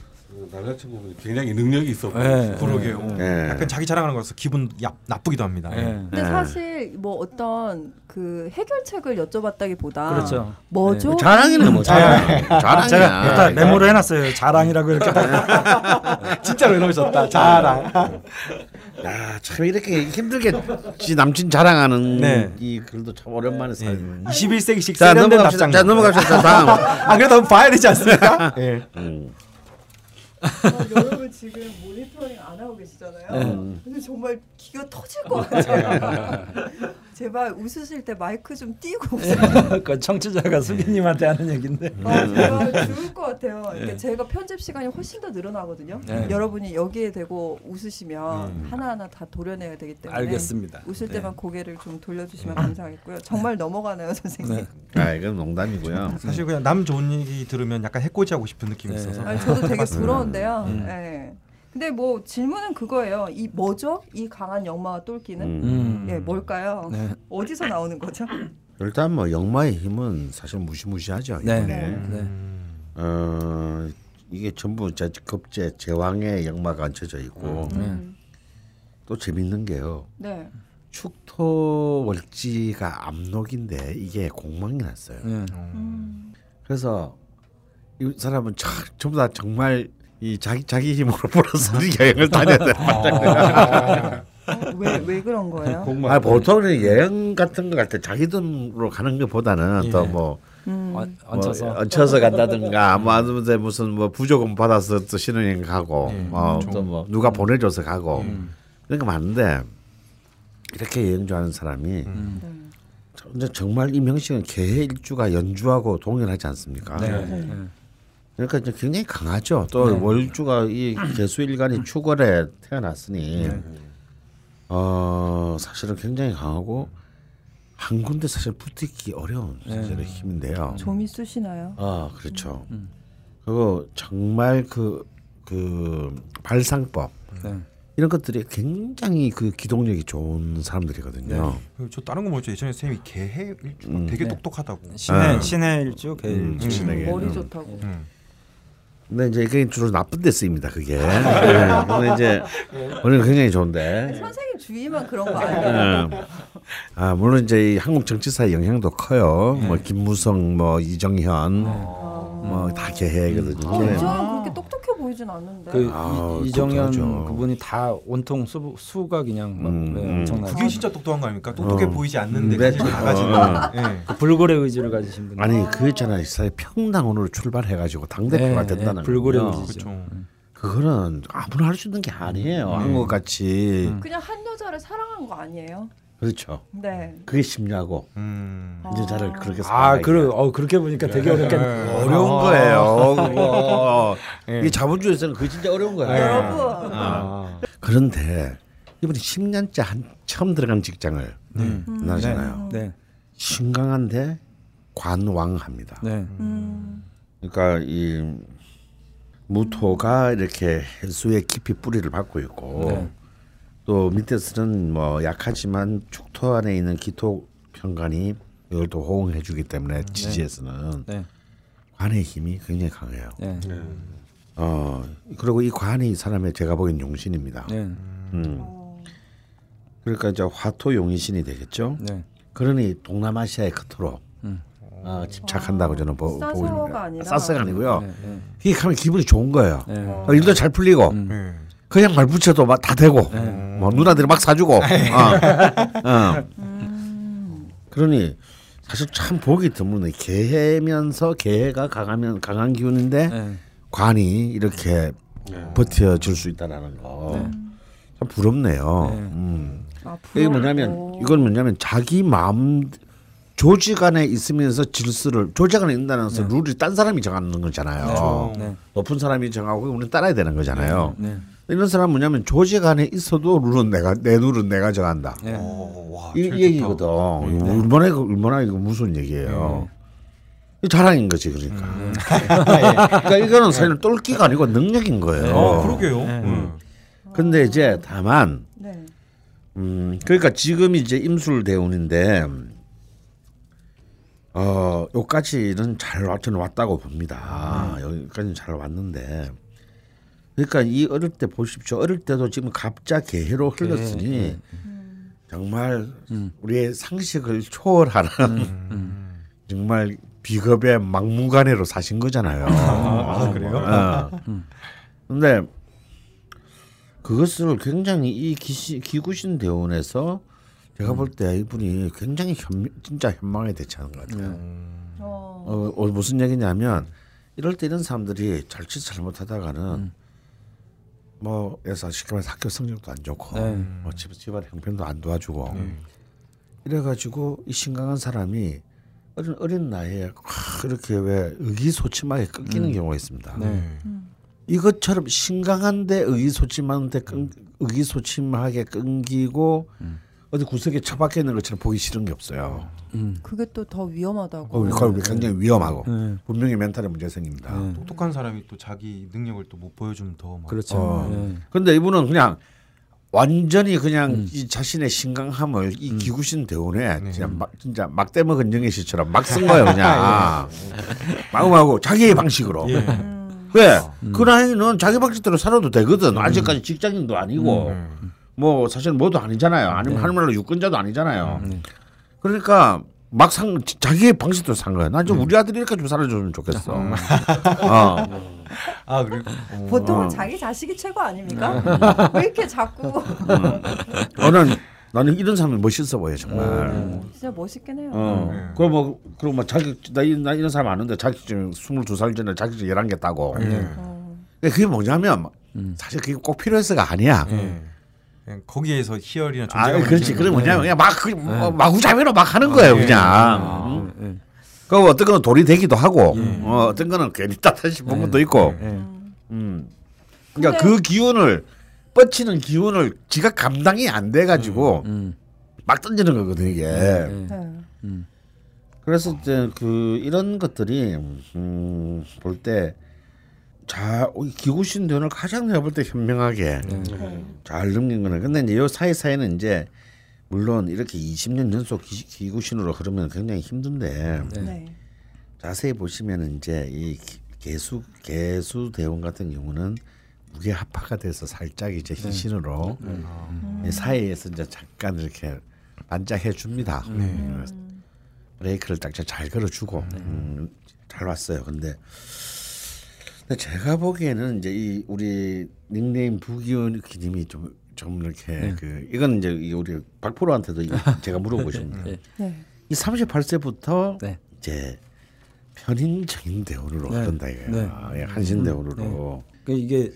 남자친구분이 굉장히 능력이 있었고 네, 그러게요. 네. 약간 자기 자랑하는 거라서 기분 야, 나쁘기도 합니다. 네. 네. 근데 사실 뭐 어떤 그 해결책을 여쭤봤다기보다 그렇죠. 뭐죠? 네. 자랑이는 뭐 자랑. 자랑. 제가 일단 메모를 해놨어요. 자랑이라고 이렇게. 진짜로 해놓으셨다. 자랑. 야, 참 이렇게 힘들게 지 남친 자랑하는 네. 이 글도 참 오랜만에 네. 사는. 이십일 세기식 세련된 답장. 자 넘어갑시다. 다음. 아 그래도 한번 봐야 되지 않습니까? 예. 음. 어, 여러분 지금 모니터링 안 하고 계시잖아요. 근데 정말 기가 터질 것 같아요. 제발 웃으실 때 마이크 좀 띄고 웃으세요. 그 청취자가 수빈님한테 하는 얘긴데. 아, 제가 죽을 것 같아요. 그러니까 제가 편집 시간이 훨씬 더 늘어나거든요. 네. 여러분이 여기에 대고 웃으시면 음. 하나하나 다 도려내야 되기 때문에. 알겠습니다. 웃을 때만 네. 고개를 좀 돌려주시면 감사하겠고요. 정말 넘어가네요, 선생님. 네. 아, 이건 농담이고요. 사실 그냥 남 좋은 얘기 들으면 약간 해코지하고 싶은 느낌이 네. 있어서. 아니, 저도 되게 부러운. 데요. 음. 네. 근데 뭐 질문은 그거예요. 이 뭐죠? 이 강한 역마와 똘끼는 음. 예, 뭘까요? 네. 어디서 나오는 거죠? 일단 뭐 역마의 힘은 사실 무시무시하죠. 네. 이번에 네. 어, 이게 전부 겁제 제왕의 역마가 앉혀져 있고 음. 또 재밌는 게요. 네. 축토월지가 압록인데 이게 공망이 났어요. 음. 음. 그래서 이 사람은 참, 전부 다 정말 이 자기 자기 힘으로 벌어서 여행을 다녀야 되는 왜 왜 그런 거예요? 아 보통은 여행 같은 거 갈 때 자기 돈으로 가는 것보다는 예. 또 뭐 음. 뭐 얹혀서 얹혀서 간다든가 아무튼 무슨 뭐 부조금 받아서 또 신혼여행 가고 예. 어, 또 뭐 누가 보내줘서 가고 음. 이런 거 많은데 이렇게 여행 좋아하는 사람이 음. 정말 이 명식은 개일주가 연주하고 동일하지 않습니까? 네. 네. 네. 그러니까 이제 굉장히 강하죠. 또 네. 월주가 이 개수일간이 축월에 태어났으니 네. 어, 사실은 굉장히 강하고 한 군데 사실 붙이기 어려운 사실의 네. 힘인데요. 좀 있으시나요? 아 그렇죠. 음. 그리고 정말 그, 그 발상법 네. 이런 것들이 굉장히 그 기동력이 좋은 사람들이거든요. 네. 저 다른 거 뭐였죠? 예전에 선생님이 개해일주 음. 되게 네. 똑똑하다고. 신해 신해일주 개일주 음, 음. 머리 좋다고. 음. 근데 이제 그게 주로 나쁜 데 쓰입니다. 그게. 네. 근데 이제 원래는 굉장히 좋은데. 선생님 주위만 그런 거 아니에요? 네. 아 물론 이제 이 한국 정치사의 영향도 커요. 네. 뭐 김무성, 뭐 이정현, 어. 뭐 다 개해거든요. 아, 이정현 그렇게 똑똑해 보이진 않는데. 그 아, 이정현 똑똑하죠. 그분이 다 온통 수, 수가 그냥 음, 네, 엄청나요. 그게 진짜 똑똑한 거 아닙니까? 똑똑해 어. 보이지 않는데 네. 다 가지는. 어. 네. 그 불굴의 의지를 가지신 분. 아니 그 있잖아요. 평당원으로 출발해가지고 당대표가 네, 된다는. 네, 불굴의 의지죠. 그거는 아무나 할 수 있는 게 아니에요. 네. 한국 같이. 음. 그냥 한 여자를 사랑한 거 아니에요? 그렇죠. 네. 그게 쉽냐고. 음. 이제 자를 그렇게 아, 그래. 어, 그렇게 보니까 네. 되게 어렵겠네. 어려운 아. 거예요. 그거. 네. 이게 자본주의에서는 그게 진짜 어려운 거예요. 네. 여러분. 아. 그런데 이번에 십 년째 한 처음 들어간 직장을 나잖아요. 네. 음. 네. 신강한데 관왕합니다. 네. 음. 그러니까 이 무토가 이렇게 해수에 깊이 뿌리를 박고 있고. 네. 또 밑에서는 뭐 약하지만 축토 안에 있는 기토 편관이 이걸 또 호응해 주기 때문에 지지에서는 네. 네. 관의 힘이 굉장히 강해요. 네. 네. 어 그리고 이 관이 이 사람의 제가 보기엔 용신입니다. 네. 음. 그러니까 이제 화토 용신이 되겠죠. 네. 그러니 동남아시아에 그토록 음. 어, 집착한다고 저는 보고 있습니다. 싸세가 아니고요. 네. 네. 이게 가면 기분이 좋은 거예요. 네. 어, 일도 잘 풀리고. 음. 네. 그냥 말 붙여도 막 다 되고 음. 뭐 누나들이 막 사주고 어. 어. 음. 그러니 사실 참 보기 드문데 개해면서 개해가 강하면 강한 기운인데 네. 관이 이렇게 네. 버텨줄 수 있다라는 거 네. 참 부럽네요. 네. 음. 아, 이게 뭐냐면 이건 뭐냐면 자기 마음 조직 안에 있으면서 질서를 조직 안에 있다면서 네. 룰이 딴 사람이 정하는 거잖아요. 네. 높은 사람이 정하고 우리는 따라야 되는 거잖아요. 네. 네. 이런 사람은 뭐냐면 조직 안에 있어도 룰은 내가 내 룰은 내가 정한다. 네. 오, 와, 이 얘기거든. 네. 얼마나 이거 얼마나 이거 무슨 얘기예요. 네. 이 자랑인 거지 그러니까. 음. 그러니까 이거는 사실 똘끼가 아니고 능력인 거예요. 네. 아, 그러게요. 네. 음. 근데 이제 다만, 네. 음 그러니까 지금 이제 임술대운인데, 어 여기까지는 잘 저는 왔다고 봅니다. 네. 여기까지는 잘 왔는데. 그러니까 이 어릴 때 보십시오. 어릴 때도 지금 갑자 개해로 흘렀으니 네. 음. 정말 음. 우리의 상식을 초월하는 음. 정말 비겁의 막무가내로 사신 거잖아요. 아, 아 그래요? 그런데 어. 음. 그것을 굉장히 이 기시, 기구신 대원에서 제가 음. 볼 때 이분이 굉장히 현, 진짜 현망에 대처하는 것 같아요. 음. 어, 어, 무슨 얘기냐면 이럴 때 이런 사람들이 잘치 잘못하다가는 음. 뭐 그래서 쉽게 말해서 학교 성적도 안 좋고 네. 뭐 집, 집안 형편도 안 도와주고 네. 이래가지고 이 신강한 사람이 어린 어린 나이에 그렇게 왜 의기소침하게 끊기는 음. 경우가 있습니다. 네. 음. 이것처럼 신강한데 의기소침한데 끊, 의기소침하게 끊기고 음. 어디 구석에 처박혀 있는 것처럼 보기 싫은 게 없어요. 음. 그게 또 더 위험하다고. 어, 굉장히 네. 위험하고 네. 분명히 멘탈에 문제 생깁니다. 네. 똑똑한 사람이 또 자기 능력을 또 못 보여주면 더 그렇죠. 그런데 어. 네. 이분은 그냥 완전히 그냥 음. 이 자신의 신강함을 이 음. 기구신 대운에 네. 그냥 막, 진짜 막대 먹은 영애씨처럼 막 쓴 거예요 그냥. 마구마구 자기의 방식으로. 예. 왜? 음. 그 나이는 자기 방식대로 살아도 되거든. 음. 아직까지 직장인도 아니고. 음. 뭐 사실 뭐도 아니잖아요. 아니면 네. 하늘말로 유권자도 아니잖아요. 네. 그러니까 막상 자기의 방식도 산 거야. 난 좀 네. 우리 아들이 이렇게 좀 살아줬으면 좋겠어. 어. 아 그리고 어. 보통은 자기 자식이 최고 아닙니까? 왜 이렇게 자꾸? 나는 음. 나는 이런 사람이 멋있어 보여 정말. 음. 진짜 멋있긴 해요. 어. 네. 그럼 뭐 그럼 뭐 자기 나, 나 이런 사람 아는데 자격증 스물두 살 전에 자격증 열한 개 따고. 네. 네. 근데 그게 뭐냐면 음. 사실 그게 꼭 필요해서가 아니야. 네. 거기에서 희열이나 존재감. 아, 그렇지. 그럼 뭐냐면 그냥 막 그, 네. 마구잡이로 막 하는 거예요, 아, 예. 그냥. 아, 예. 음. 그럼 어떤 거는 돌이 되기도 하고, 예. 어, 어떤 거는 괜히 따뜻한 싶은 예. 것도 있고. 예. 음. 그러니까 근데... 그 기운을 뻗치는 기운을 지가 감당이 안 돼가지고 음, 음. 막 던지는 거거든 이게. 네. 네. 음. 그래서 이제 그 이런 것들이 음, 볼 때 자 기구신 돈을 가장 내가 볼 때 현명하게 네. 잘 넘긴 거는. 근데 이제 요 사이 사이는 이제 물론 이렇게 이십 년 연속 기, 기구신으로 흐르면 굉장히 힘든데 네. 네. 자세히 보시면 이제 이 개수 개수 대원 같은 경우는 무게 합파가 돼서 살짝 이제 희신으로 네. 음. 이 사이에서 이제 잠깐 이렇게 반짝해 줍니다. 네. 브레이크를 딱 잘 걸어주고 네. 음, 잘 왔어요. 근데, 근데 제가 보기에는 이제 이 우리 닉네임 부기원 기님이 좀, 좀 이렇게 네. 그 이건 이제 우리 박프로한테도 제가 물어보십니다. 네. 네. 이 서른여덟 세부터 네. 이제 편인적인 대우로 한다 네. 이거야. 네. 한신 대우로. 네. 그러니까 이게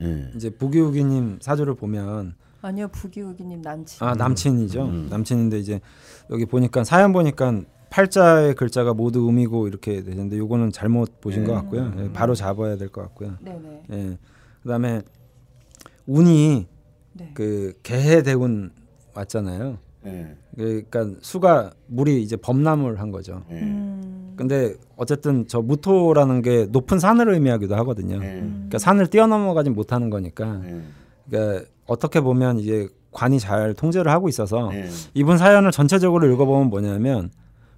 네. 이제 부기우기님 사주를 보면. 아니요, 부기우기님 남친. 아 남친이죠. 음. 남친인데 이제 여기 보니까 사연 보니까 팔자의 글자가 모두 음이고 이렇게 되는데 요거는 잘못 보신 네. 것 같고요. 음. 네, 바로 잡아야 될 것 같고요. 네네. 네. 그다음에 운이 네. 그 개해 대운 왔잖아요. 네. 그러니까 수가 물이 이제 범람을 한 거죠. 네. 음. 근데 어쨌든 저 무토라는 게 높은 산을 의미하기도 하거든요. 네. 그러니까 산을 뛰어넘어가지 못하는 거니까. 네. 그러니까 어떻게 보면 이제 관이 잘 통제를 하고 있어서 네. 이분 사연을 전체적으로 읽어보면 뭐냐면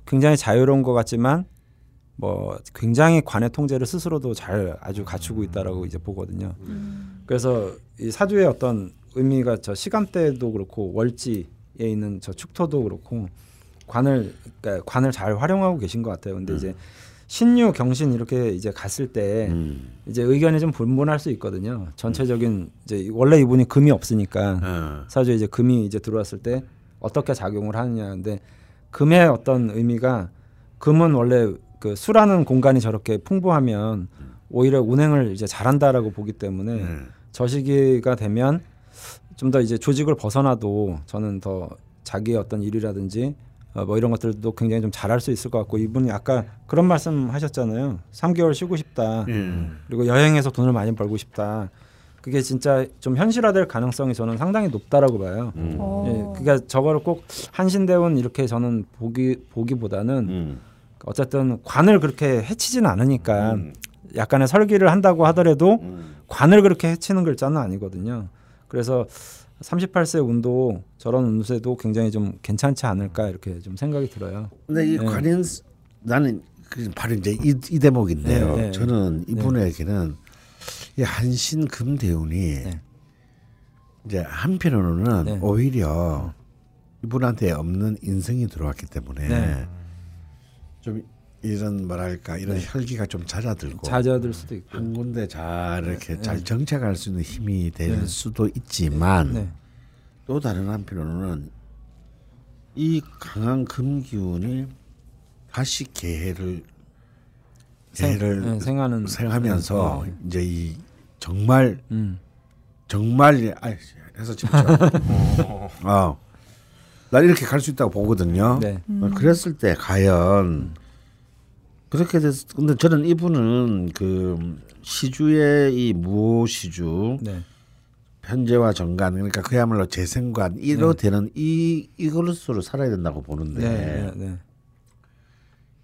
굉장히 자유로운 것 같지만 뭐 굉장히 관의 통제를 스스로도 잘 아주 갖추고 있다라고 이제 보거든요. 음. 그래서 이 사주의 어떤 의미가 저 시간대도 그렇고 월지에 있는 저 축토도 그렇고 관을 그러니까 관을 잘 활용하고 계신 것 같아요. 근데 음. 이제 신유 경신 이렇게 이제 갔을 때 음. 이제 의견이 좀 분분할 수 있거든요. 전체적인 이제 원래 이분이 금이 없으니까 어. 사주에 이제 금이 이제 들어왔을 때 어떻게 작용을 하느냐. 근데 금의 어떤 의미가 금은 원래 그 수라는 공간이 저렇게 풍부하면 오히려 운행을 이제 잘한다라고 보기 때문에 음. 저 시기가 되면 좀 더 이제 조직을 벗어나도 저는 더 자기의 어떤 일이라든지 뭐 이런 것들도 굉장히 좀 잘할 수 있을 것 같고 이분이 아까 그런 말씀 하셨잖아요. 삼 개월 쉬고 싶다. 음. 그리고 여행해서 돈을 많이 벌고 싶다. 그게 진짜 좀 현실화될 가능성이 저는 상당히 높다라고 봐요. 음. 예, 그러니까 저거를 꼭 한신대운 이렇게 저는 보기, 보기보다는 음. 어쨌든 관을 그렇게 해치진 않으니까 음. 약간의 설기를 한다고 하더라도 음. 관을 그렇게 해치는 글자는 아니거든요. 그래서 서른여덟 세 운도 저런 운세도 굉장히 좀 괜찮지 않을까 이렇게 좀 생각이 들어요. 근데 이 네. 관인 나는 바로 이제 이, 이 대목인데요. 네, 네, 저는 이분에게는 네. 이 한신 금대운이 네. 이제 한편으로는 네. 오히려 이분한테 없는 인성이 들어왔기 때문에 네. 좀 이런 뭐랄까 이런 네. 혈기가 좀 잦아들고 잦아들 수도 있고 한 군데 잘 이렇게 네. 잘 정착할 수 있는 힘이 될 네. 수도 있지만 네. 또 다른 한편으로는 이 강한 금기운이 다시 개해를 개해를 네, 생하는 생하면서 네. 이제 이 정말 음. 정말 아 해서 진짜 어 난 이렇게 갈 수 있다고 보거든요. 네. 음. 그랬을 때 과연 그렇게 됐. 근데 저는 이분은 그 시주의 이 무시주 네. 현재와 정관 그러니까 그야말로 재생관 이로 네. 되는 이 이걸로서로 살아야 된다고 보는데 네, 네, 네.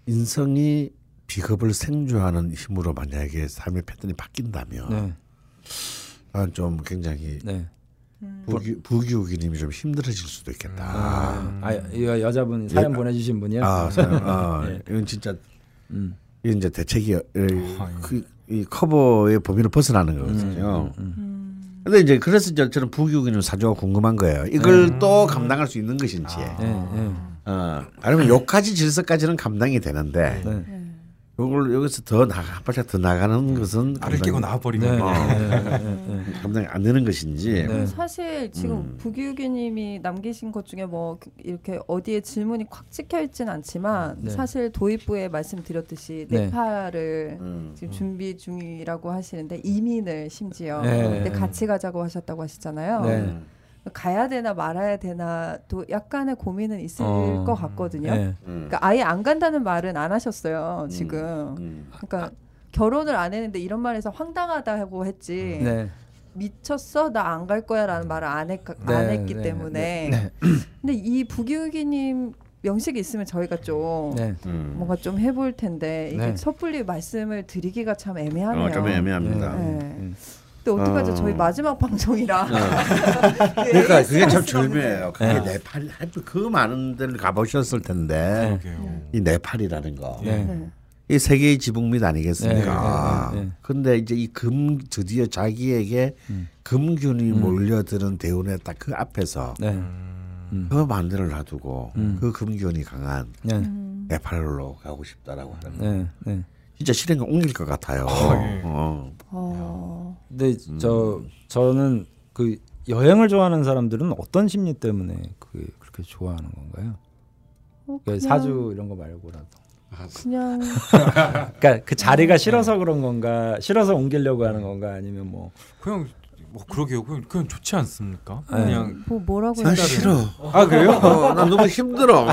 인성이 비겁을 생주하는 힘으로 만약에 삶의 패턴이 바뀐다면 네. 난 좀 굉장히 네. 부기, 부기우기님이 좀 힘들어질 수도 있겠다. 아, 아 이거 여자분 사연 예, 보내주신 분이요? 아, 사연, 아 네. 이건 진짜. 음. 이 이제 대책이 어, 그, 이 커버의 범위를 벗어나는 거거든요. 음, 음, 음. 근데 이제 그래서 이제 저는 부기우기는 사주가 궁금한 거예요. 이걸 음. 또 감당할 수 있는 것인지. 아, 음. 어, 아니면 요까지 질서까지는 감당이 되는데 요걸 네. 여기서 더 나가 한 발짝 더 나가는 네. 것은 알을 끼고 나와버리면 어, 감당이 안 되는 것인지. 네. 사실 지금 음. 부기우기님이 남기신 것 중에 뭐 이렇게 어디에 질문이 콱 찍혀 있진 않지만 네. 사실 도입부에 말씀드렸듯이 네. 네팔을 음. 지금 준비 중이라고 하시는데 이민을 심지어 네. 근데 같이 가자고 하셨다고 하시잖아요. 네. 가야 되나 말아야 되나 또 약간의 고민은 있을 어, 것 같거든요. 네. 그러니까 아예 안 간다는 말은 안 하셨어요. 지금 음, 음. 그러니까 결혼을 안 했는데 이런 말에서 황당하다고 했지. 네. 미쳤어? 나 안 갈 거야 라는 말을 안, 했, 안 네, 했기 네, 때문에 네, 네. 근데 이 부기우기님 명식이 있으면 저희가 좀 네. 음. 뭔가 좀 해볼 텐데 이게 네. 섣불리 말씀을 드리기가 참 애매하네요. 어, 좀 애매합니다. 네. 네. 근데 어떡하죠? 어. 저희 마지막 방송이라. 어. 네. 그러니까 그게 참 절묘해요. 그게 네. 네팔 그 많은 데를 가보셨을 텐데 네. 이 네팔이라는 거. 네. 네. 이 세계의 지붕밑 아니겠습니까? 네, 네, 네, 네. 근데 이제 이 금 드디어 자기에게 음. 금균이 음. 몰려드는 대운에 딱 그 앞에서 네. 음. 그 만들어 놔두고 음. 그 금균이 강한 네. 네팔로 가고 싶다라고 하는 네, 네. 진짜 실행에 옮길 것 같아요. 어. 어. 근데 저 저는 그 여행을 좋아하는 사람들은 어떤 심리 때문에 그게 그렇게 좋아하는 건가요? 어, 그러니까 사주 이런 거 말고라도. 그냥 그러니까 그 자리가 싫어서 그런 건가, 싫어서 옮기려고 하는 건가, 아니면 뭐 그냥 뭐 그러게요. 그냥, 그냥 좋지 않습니까? 그냥 뭐 뭐라고 난 싫어. 아 그래요? 어, 난 너무 힘들어.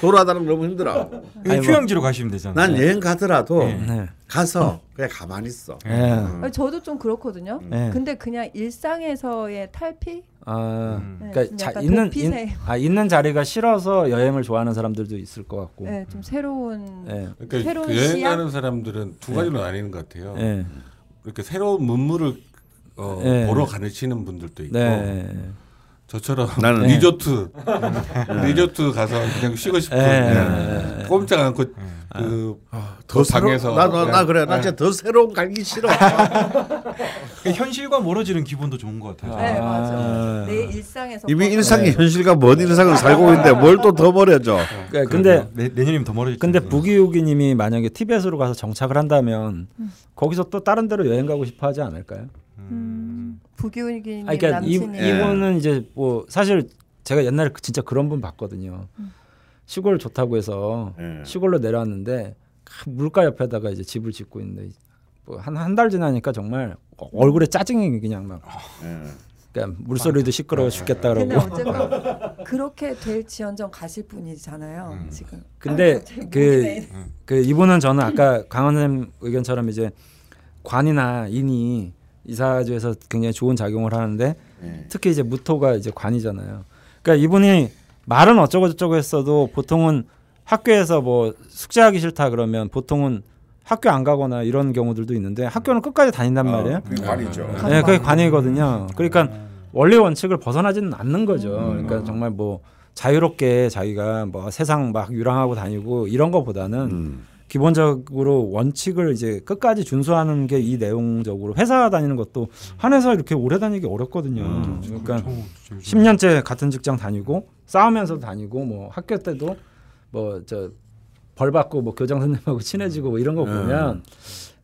돌아다니면 너무 힘들어. 아니, 휴양지로 뭐, 가시면 되잖아요. 난 여행 가더라도 네. 가서 그냥 가만히 있어. 네. 음. 저도 좀 그렇거든요. 네. 근데 그냥 일상에서의 탈피? 아, 네, 그러니까 자, 있는 인, 아 있는 자리가 싫어서 여행을 좋아하는 사람들도 있을 것 같고. 네, 좀 새로운. 네. 그러니까 새로운 그 여행 가는 사람들은 두 가지로 네. 나뉘는 것 같아요. 네. 이렇게 새로운 문물을 어, 네. 보러 가르치는 분들도 있고. 네. 저처럼 나는 네. 리조트 리조트 가서 그냥 쉬고 싶은 네. 꼼짝 않고 그 더 아, 방에서 나 나 나 그래 나 진짜 더 새로운 가기 싫어. 현실과 멀어지는 기분도 좋은 것 같아요. 네 맞아. 아. 내 일상에서 이미 일상이 네. 현실과 먼 일상을 살고 있는데 뭘 또 더 멀어져. 네, 근데 내, 내년이면 더 멀어질. 근데 부기우기님이 만약에 티벳으로 가서 정착을 한다면 음. 거기서 또 다른 데로 여행 가고 싶어하지 않을까요? 음. 부기우기님 그러니까 남친이 이, 이분은 이제 뭐 사실 제가 옛날에 진짜 그런 분 봤거든요. 음. 시골 좋다고 해서 네. 시골로 내려왔는데 물가 옆에다가 이제 집을 짓고 있는데 뭐 한 한 달 지나니까 정말 얼굴에 짜증이 그냥 막 네. 그러니까 물소리도 시끄러워 죽겠다 그러고. 근데 어쨌든 그렇게 될 지연정 가실 분이잖아요. 음. 지금. 근데 아, 그, 그 이분은 저는 아까 강원 선생님 의견처럼 이제 관이나 인이 이 사주에서 굉장히 좋은 작용을 하는데 네. 특히 이제 무토가 이제 관이잖아요. 그러니까 이분이 말은 어쩌고 저쩌고 했어도 보통은 학교에서 뭐 숙제하기 싫다 그러면 보통은 학교 안 가거나 이런 경우들도 있는데 학교는 끝까지 다닌단 말이에요. 어, 그게 관이죠. 네, 그게 관이거든요. 그러니까 원리 원칙을 벗어나지는 않는 거죠. 그러니까 정말 뭐 자유롭게 자기가 뭐 세상 막 유랑하고 다니고 이런 거보다는 음. 기본적으로 원칙을 이제 끝까지 준수하는 게 이 내용적으로 회사 다니는 것도 한 회사 이렇게 오래 다니기 어렵거든요. 음, 그러니까 저, 저, 저, 저. 십 년째 같은 직장 다니고 싸우면서 다니고 뭐 학교 때도 뭐 저 벌 받고 뭐 교장 선생님하고 친해지고 뭐 이런 거 보면 음.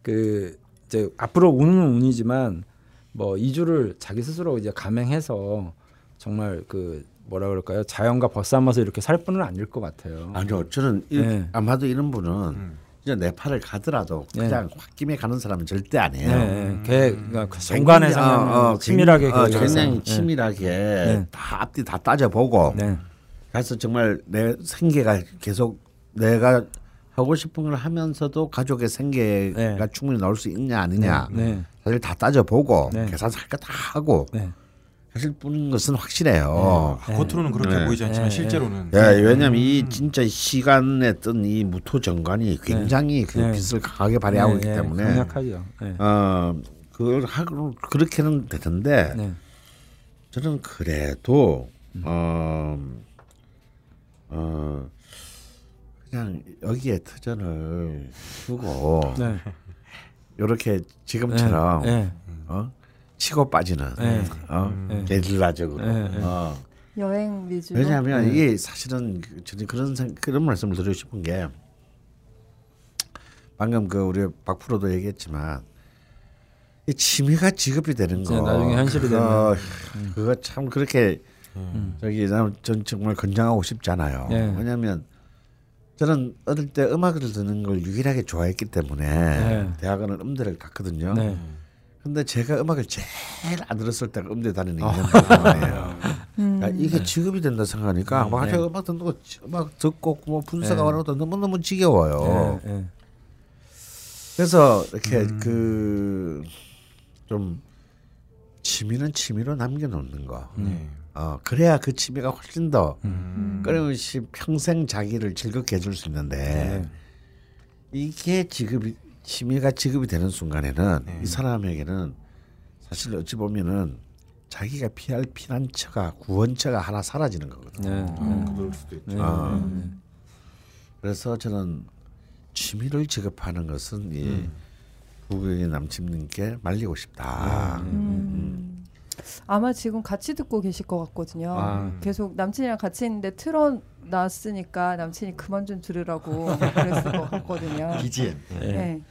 그 이제 앞으로 운은 운이지만 뭐 이주를 자기 스스로 이제 감행해서 정말 그 뭐라 그럴까요? 자연과 벗삼아서 이렇게 살 분은 아닐 것 같아요. 아니요, 저는 일, 네. 아마도 이런 분은 음. 이제 네팔을 가더라도 그냥 네. 홧김에 가는 사람은 절대 아니에요. 네, 걔 정관에서 어, 어, 치밀하게, 어, 굉장히 치밀하게 네. 다 앞뒤 다 따져보고 네. 그래서 정말 내 생계가 계속 내가 하고 싶은 걸 하면서도 가족의 생계가 네. 충분히 나올 수 있냐 아니냐 네. 네. 사실 다 따져보고 네. 계산 할 거 다 하고. 네. 사실 뿌는 것은 확실해요. 네. 아, 겉으로는 그렇게 네. 보이지 않지만 네. 실제로는. 네. 네. 왜냐하면 이 진짜 시간에 뜬 이 무토정관이 굉장히 네. 그 빛을 네. 강하게 발휘하고 네. 있기 때문에. 강력하죠. 네. 어, 그걸 하고 그렇게는 되는데 네. 저는 그래도 어, 어, 그냥 여기에 터전을 두고 네. 이렇게 지금처럼. 네. 네. 어? 치고 빠지는 네. 어? 네. 게릴라적으로 네. 어. 여행 위주로. 왜냐하면 네. 이게 사실은 저는 그런 그런 말씀을 드리고 싶은 게 방금 그 우리 박프로도 얘기했지만 이 취미가 직업이 되는 거 나중에 현실이 되는 그거, 음. 그거 참 그렇게 음. 저기 난 전 정말 권장하고 싶잖아요. 네. 왜냐하면 저는 어릴 때 음악을 듣는 걸 유일하게 좋아했기 때문에 네. 대학원은 음대를 갔거든요. 네. 근데 제가 음악을 제일 안 들었을 때가 음대 다니는 어. 거예요. 음. 이게 직업이 된다 생각하니까 막 네. 음악 듣는 거, 음악 듣고 뭐 분석하는 것도 네. 너무 너무 지겨워요. 네. 네. 그래서 이렇게 음. 그 좀 취미는 취미로 남겨놓는 거. 네. 어, 그래야 그 취미가 훨씬 더 음. 끊임없이 평생 자기를 즐겁게 해줄 수 있는데 네. 이게 지급이, 취미가 지급이 되는 순간에는 네. 이 사람에게는 사실 어찌 보면은 자기가 피할 피난처가 구원처가 하나 사라지는 거거든요. 네. 음. 음. 그럴 수도 있죠. 어. 네. 그래서 저는 취미를 지급하는 것은 이 음. 부부의 남친님께 말리고 싶다. 네. 음. 음. 아마 지금 같이 듣고 계실 것 같거든요. 아. 계속 남친이랑 같이 있는데 틀어놨으니까 남친이 그만 좀 들으라고 그랬을 것 같거든요. 비지엠. 네. 네.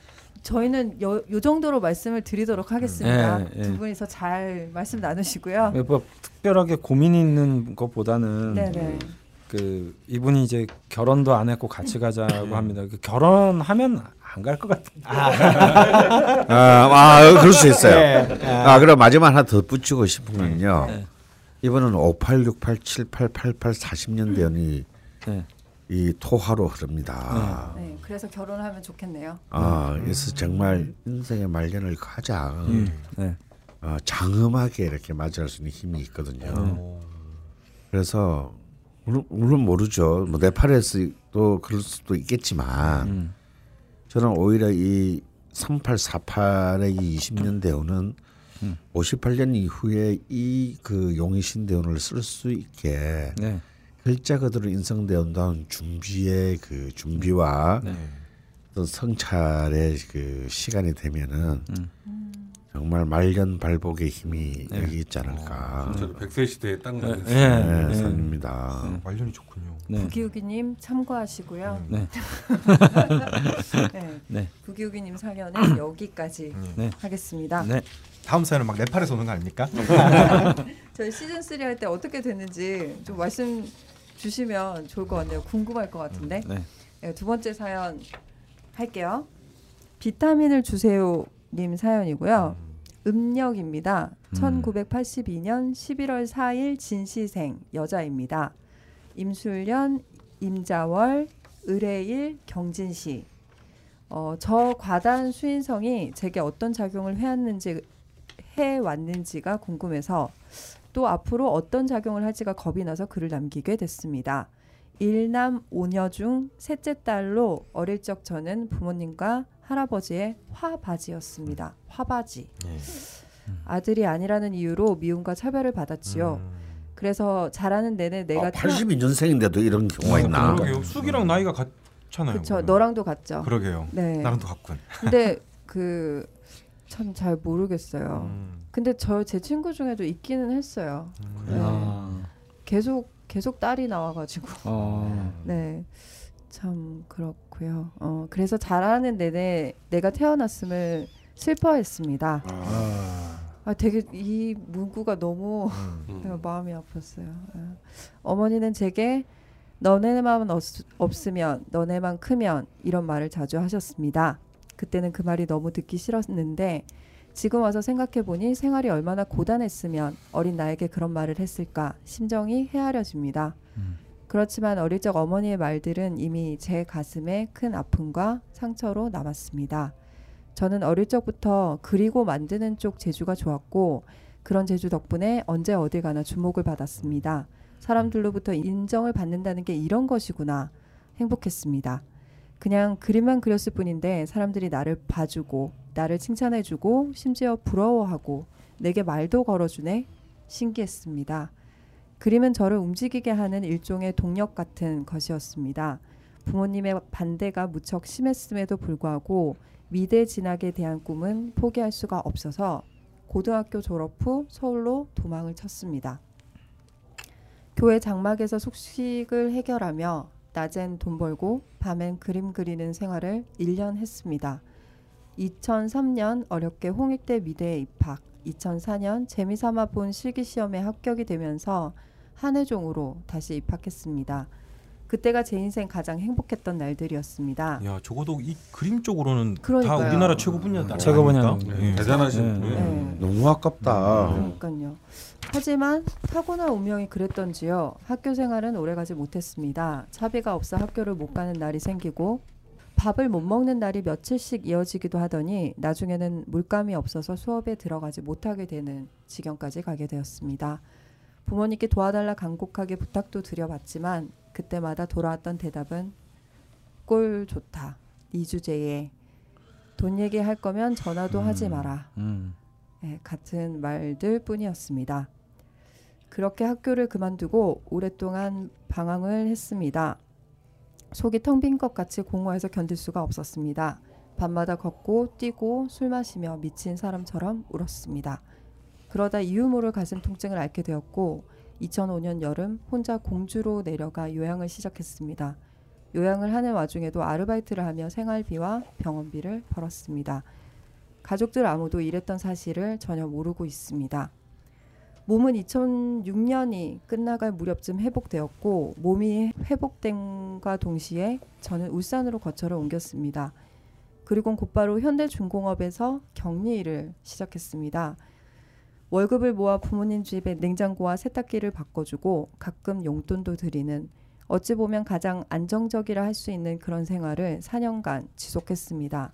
저희는 요, 요 정도로 말씀을 드리도록 하겠습니다. 네, 두 분이서 잘 말씀 나누시고요. 네, 뭐 특별하게 고민이 있는 것보다는 네, 네. 그 이분이 이제 결혼도 안 했고 같이 가자고 합니다. 그 결혼하면 안 갈 것 같은데. 아. 아, 아, 그럴 수 있어요. 네. 아, 그럼 마지막 하나 더 붙이고 싶은 건요. 네. 이분은 오팔, 육팔, 칠팔, 팔팔, 사십 년대 연이 네. 이 토화로 흐릅니다. 네. 네, 그래서 결혼하면 좋겠네요. 아, 그래서 정말 인생의 말년을 가장 음. 네. 어, 장엄하게 이렇게 맞이할 수 있는 힘이 있거든요. 오. 그래서 물론, 물론 모르죠. 뭐 네팔에서도 그럴 수도 있겠지만 음. 저는 오히려 이 삼팔, 사팔의 이 이십 년 대운은 음. 오십팔 년 이후에 이 그 용의신 대운을 쓸 수 있게 네. 글자 그대로 인성대운다운 준비의 그 준비와 네. 어떤 성찰의 그 시간이 되면은 음. 정말 말년 발복의 힘이 네. 여기 있지 않을까. 저도 백세 시대에 딱 맞는 네. 선입니다. 네. 네. 말년이 좋군요. 네. 부기우기님 참고하시고요. 네. 네. 네. 부기우기님 사연은 여기까지 네. 하겠습니다. 네. 다음 사연은 막 네팔에서 오는 거 아닙니까? 저희 시즌 삼 할 때 어떻게 됐는지 좀 말씀 주시면 좋을 것 같네요. 궁금할 것 같은데. 네. 네, 두 번째 사연 할게요. 비타민을 주세요 님 사연이고요. 음력입니다. 음. 천구백팔십이 년 십일월 사일 진시생 여자입니다. 임술년 임자월 을해일 경진시. 어, 저 과단 수인성이 제게 어떤 작용을 해왔는지, 해왔는지가 궁금해서 또 앞으로 어떤 작용을 할지가 겁이 나서 글을 남기게 됐습니다. 일남 오녀 중 셋째 딸로 어릴 적 저는 부모님과 할아버지의 화바지였습니다. 화바지. 네. 아들이 아니라는 이유로 미움과 차별을 받았지요. 음. 그래서 자라는 내내 내가 아, 팔십이 년생인데도 태어... 이런 경우가 있나? 그러게요. 숙이랑 나이가 같잖아요. 그렇죠. 너랑도 같죠. 그러게요. 네. 나랑도 같군. 근데 그 참 잘 모르겠어요. 음. 근데 저 제 친구 중에도 있기는 했어요. 음. 네. 아. 계속 계속 딸이 나와가지고. 아. 네. 참 그렇고요. 어, 그래서 자라는 내내 내가 태어났음을 슬퍼했습니다. 아, 아 되게 이 문구가 너무 음. 마음이 아팠어요. 아. 어머니는 제게 너네만 없, 없으면 너네만 크면 이런 말을 자주 하셨습니다. 그때는 그 말이 너무 듣기 싫었는데 지금 와서 생각해보니 생활이 얼마나 고단했으면 어린 나에게 그런 말을 했을까 심정이 헤아려집니다. 음. 그렇지만 어릴 적 어머니의 말들은 이미 제 가슴에 큰 아픔과 상처로 남았습니다. 저는 어릴 적부터 그리고 만드는 쪽 재주가 좋았고 그런 재주 덕분에 언제 어딜 가나 주목을 받았습니다. 사람들로부터 인정을 받는다는 게 이런 것이구나 행복했습니다. 그냥 그림만 그렸을 뿐인데 사람들이 나를 봐주고 나를 칭찬해주고 심지어 부러워하고 내게 말도 걸어주네 신기했습니다. 그림은 저를 움직이게 하는 일종의 동력 같은 것이었습니다. 부모님의 반대가 무척 심했음에도 불구하고 미대 진학에 대한 꿈은 포기할 수가 없어서 고등학교 졸업 후 서울로 도망을 쳤습니다. 교회 장막에서 숙식을 해결하며 낮엔 돈 벌고 밤엔 그림 그리는 생활을 일 년 했습니다. 이천삼 년 어렵게 홍익대 미대에 입학, 이천사 년 재미삼아 본 실기시험에 합격이 되면서 한예종으로 다시 입학했습니다. 그때가 제 인생 가장 행복했던 날들이었습니다. 야, 적어도 이 그림 쪽으로는 그러니까요. 다 우리나라 최고 분야다. 최고 분야. 네. 대단하신 네. 분이. 네. 너무 아깝다. 그러니까요. 하지만 타고난 운명이 그랬던지요. 학교 생활은 오래가지 못했습니다. 차비가 없어 학교를 못 가는 날이 생기고 밥을 못 먹는 날이 며칠씩 이어지기도 하더니 나중에는 물감이 없어서 수업에 들어가지 못하게 되는 지경까지 가게 되었습니다. 부모님께 도와달라 간곡하게 부탁도 드려봤지만 그때마다 돌아왔던 대답은 꼴 좋다. 이 주제에 돈 얘기할 거면 전화도 음, 하지 마라. 음. 네, 같은 말들 뿐이었습니다. 그렇게 학교를 그만두고 오랫동안 방황을 했습니다. 속이 텅 빈 것 같이 공허해서 견딜 수가 없었습니다. 밤마다 걷고 뛰고 술 마시며 미친 사람처럼 울었습니다. 그러다 이유 모를 가슴 통증을 앓게 되었고 이천오 년 여름 혼자 공주로 내려가 요양을 시작했습니다. 요양을 하는 와중에도 아르바이트를 하며 생활비와 병원비를 벌었습니다. 가족들 아무도 이랬던 사실을 전혀 모르고 있습니다. 몸은 이천육 년이 끝나갈 무렵쯤 회복되었고 몸이 회복됨과 동시에 저는 울산으로 거처를 옮겼습니다. 그리고 곧바로 현대중공업에서 격리 일을 시작했습니다. 월급을 모아 부모님 집에 냉장고와 세탁기를 바꿔주고 가끔 용돈도 드리는 어찌 보면 가장 안정적이라 할 수 있는 그런 생활을 사 년간 지속했습니다.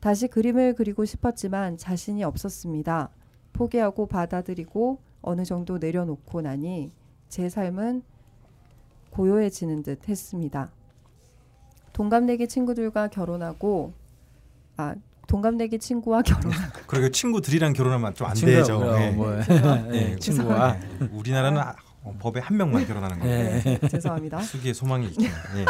다시 그림을 그리고 싶었지만 자신이 없었습니다. 포기하고 받아들이고 어느 정도 내려놓고 나니 제 삶은 고요해지는 듯 했습니다. 동갑내기 친구들과 결혼하고 아 동갑내기 친구와 결혼하고 그러게 친구들이랑 결혼하면 좀 안 되죠. 네. 뭐. 네, 친구와 우리나라는 아, 법에 한 명만 결혼하는 거예요. 네. 네. 죄송합니다. 수기의 소망이 있죠. 네.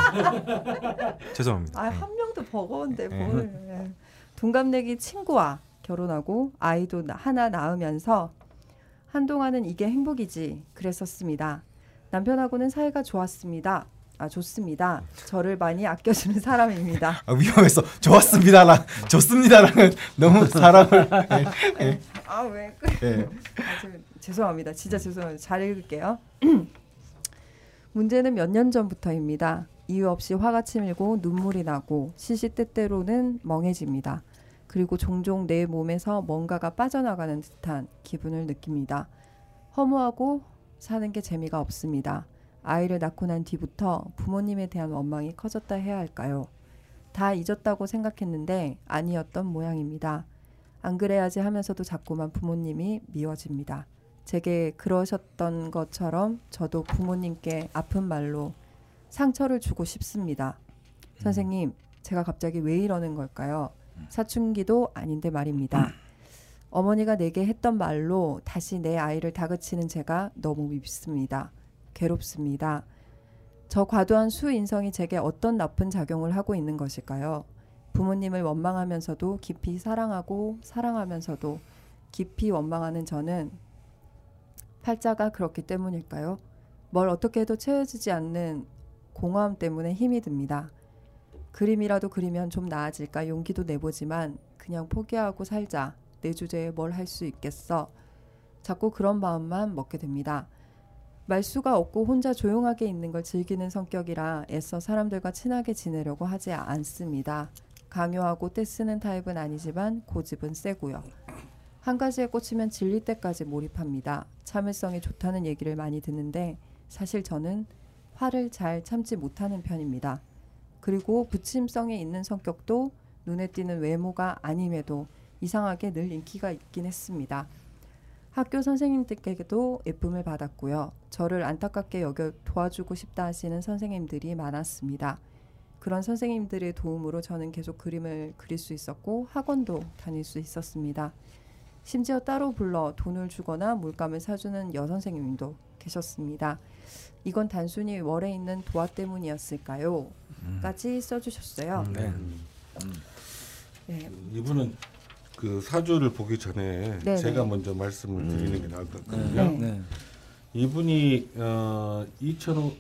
죄송합니다. 아, 한 명도 버거운데 네. 뭘. 네. 동갑내기 친구와 결혼하고 아이도 하나 낳으면서 한동안은 이게 행복이지 그랬었습니다. 남편하고는 사이가 좋았습니다. 아 좋습니다. 저를 많이 아껴주는 사람입니다. 아, 위험했어. 좋았습니다랑 좋습니다랑은 너무 사람을 네. 아 왜 그래? 네. 아, 저, 죄송합니다. 진짜 죄송합니다. 잘 읽을게요. 문제는 몇 년 전부터입니다. 이유 없이 화가 치밀고 눈물이 나고 시시때때로는 멍해집니다. 그리고 종종 내 몸에서 뭔가가 빠져나가는 듯한 기분을 느낍니다. 허무하고 사는 게 재미가 없습니다. 아이를 낳고 난 뒤부터 부모님에 대한 원망이 커졌다 해야 할까요? 다 잊었다고 생각했는데 아니었던 모양입니다. 안 그래야지 하면서도 자꾸만 부모님이 미워집니다. 제게 그러셨던 것처럼 저도 부모님께 아픈 말로 상처를 주고 싶습니다. 선생님, 제가 갑자기 왜 이러는 걸까요? 사춘기도 아닌데 말입니다. 어머니가 내게 했던 말로 다시 내 아이를 다그치는 제가 너무 밉습니다. 괴롭습니다. 저 과도한 수인성이 제게 어떤 나쁜 작용을 하고 있는 것일까요? 부모님을 원망하면서도 깊이 사랑하고 사랑하면서도 깊이 원망하는 저는 팔자가 그렇기 때문일까요? 뭘 어떻게 해도 채워지지 않는 공허함 때문에 힘이 듭니다. 그림이라도 그리면 좀 나아질까 용기도 내보지만 그냥 포기하고 살자. 내 주제에 뭘 할 수 있겠어. 자꾸 그런 마음만 먹게 됩니다. 말수가 없고 혼자 조용하게 있는 걸 즐기는 성격이라 애써 사람들과 친하게 지내려고 하지 않습니다. 강요하고 떼쓰는 타입은 아니지만 고집은 세고요. 한 가지에 꽂히면 질릴 때까지 몰입합니다. 참을성이 좋다는 얘기를 많이 듣는데 사실 저는 화를 잘 참지 못하는 편입니다. 그리고 부침성이 있는 성격도 눈에 띄는 외모가 아님에도 이상하게 늘 인기가 있긴 했습니다. 학교 선생님들께도 예쁨을 받았고요. 저를 안타깝게 여겨 도와주고 싶다 하시는 선생님들이 많았습니다. 그런 선생님들의 도움으로 저는 계속 그림을 그릴 수 있었고 학원도 다닐 수 있었습니다. 심지어 따로 불러 돈을 주거나 물감을 사주는 여선생님도 계셨습니다. 이건 단순히 월에 있는 도화 때문이었을까요? 음. 까지 써주셨어요. 네. 음. 네. 이분은 그 사주를 보기 전에 네네. 제가 먼저 말씀을 음. 드리는 게 나을 것 같거든요. 네. 네. 이분이 어, 이천오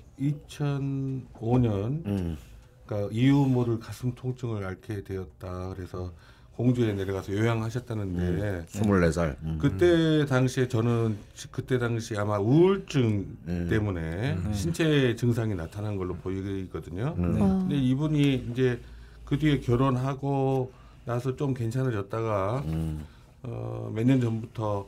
년 음. 그러니까 이유 모를 가슴 통증을 앓게 되었다. 그래서 공주에 내려가서 요양하셨다는데 스물네 살 음. 그때 당시에 저는 그때 당시 아마 우울증 음. 때문에 음. 신체 증상이 나타난 걸로 보이거든요. 음. 네. 근데 이분이 이제 그 뒤에 결혼하고 나서 좀 괜찮아졌다가 음. 어, 몇 년 전부터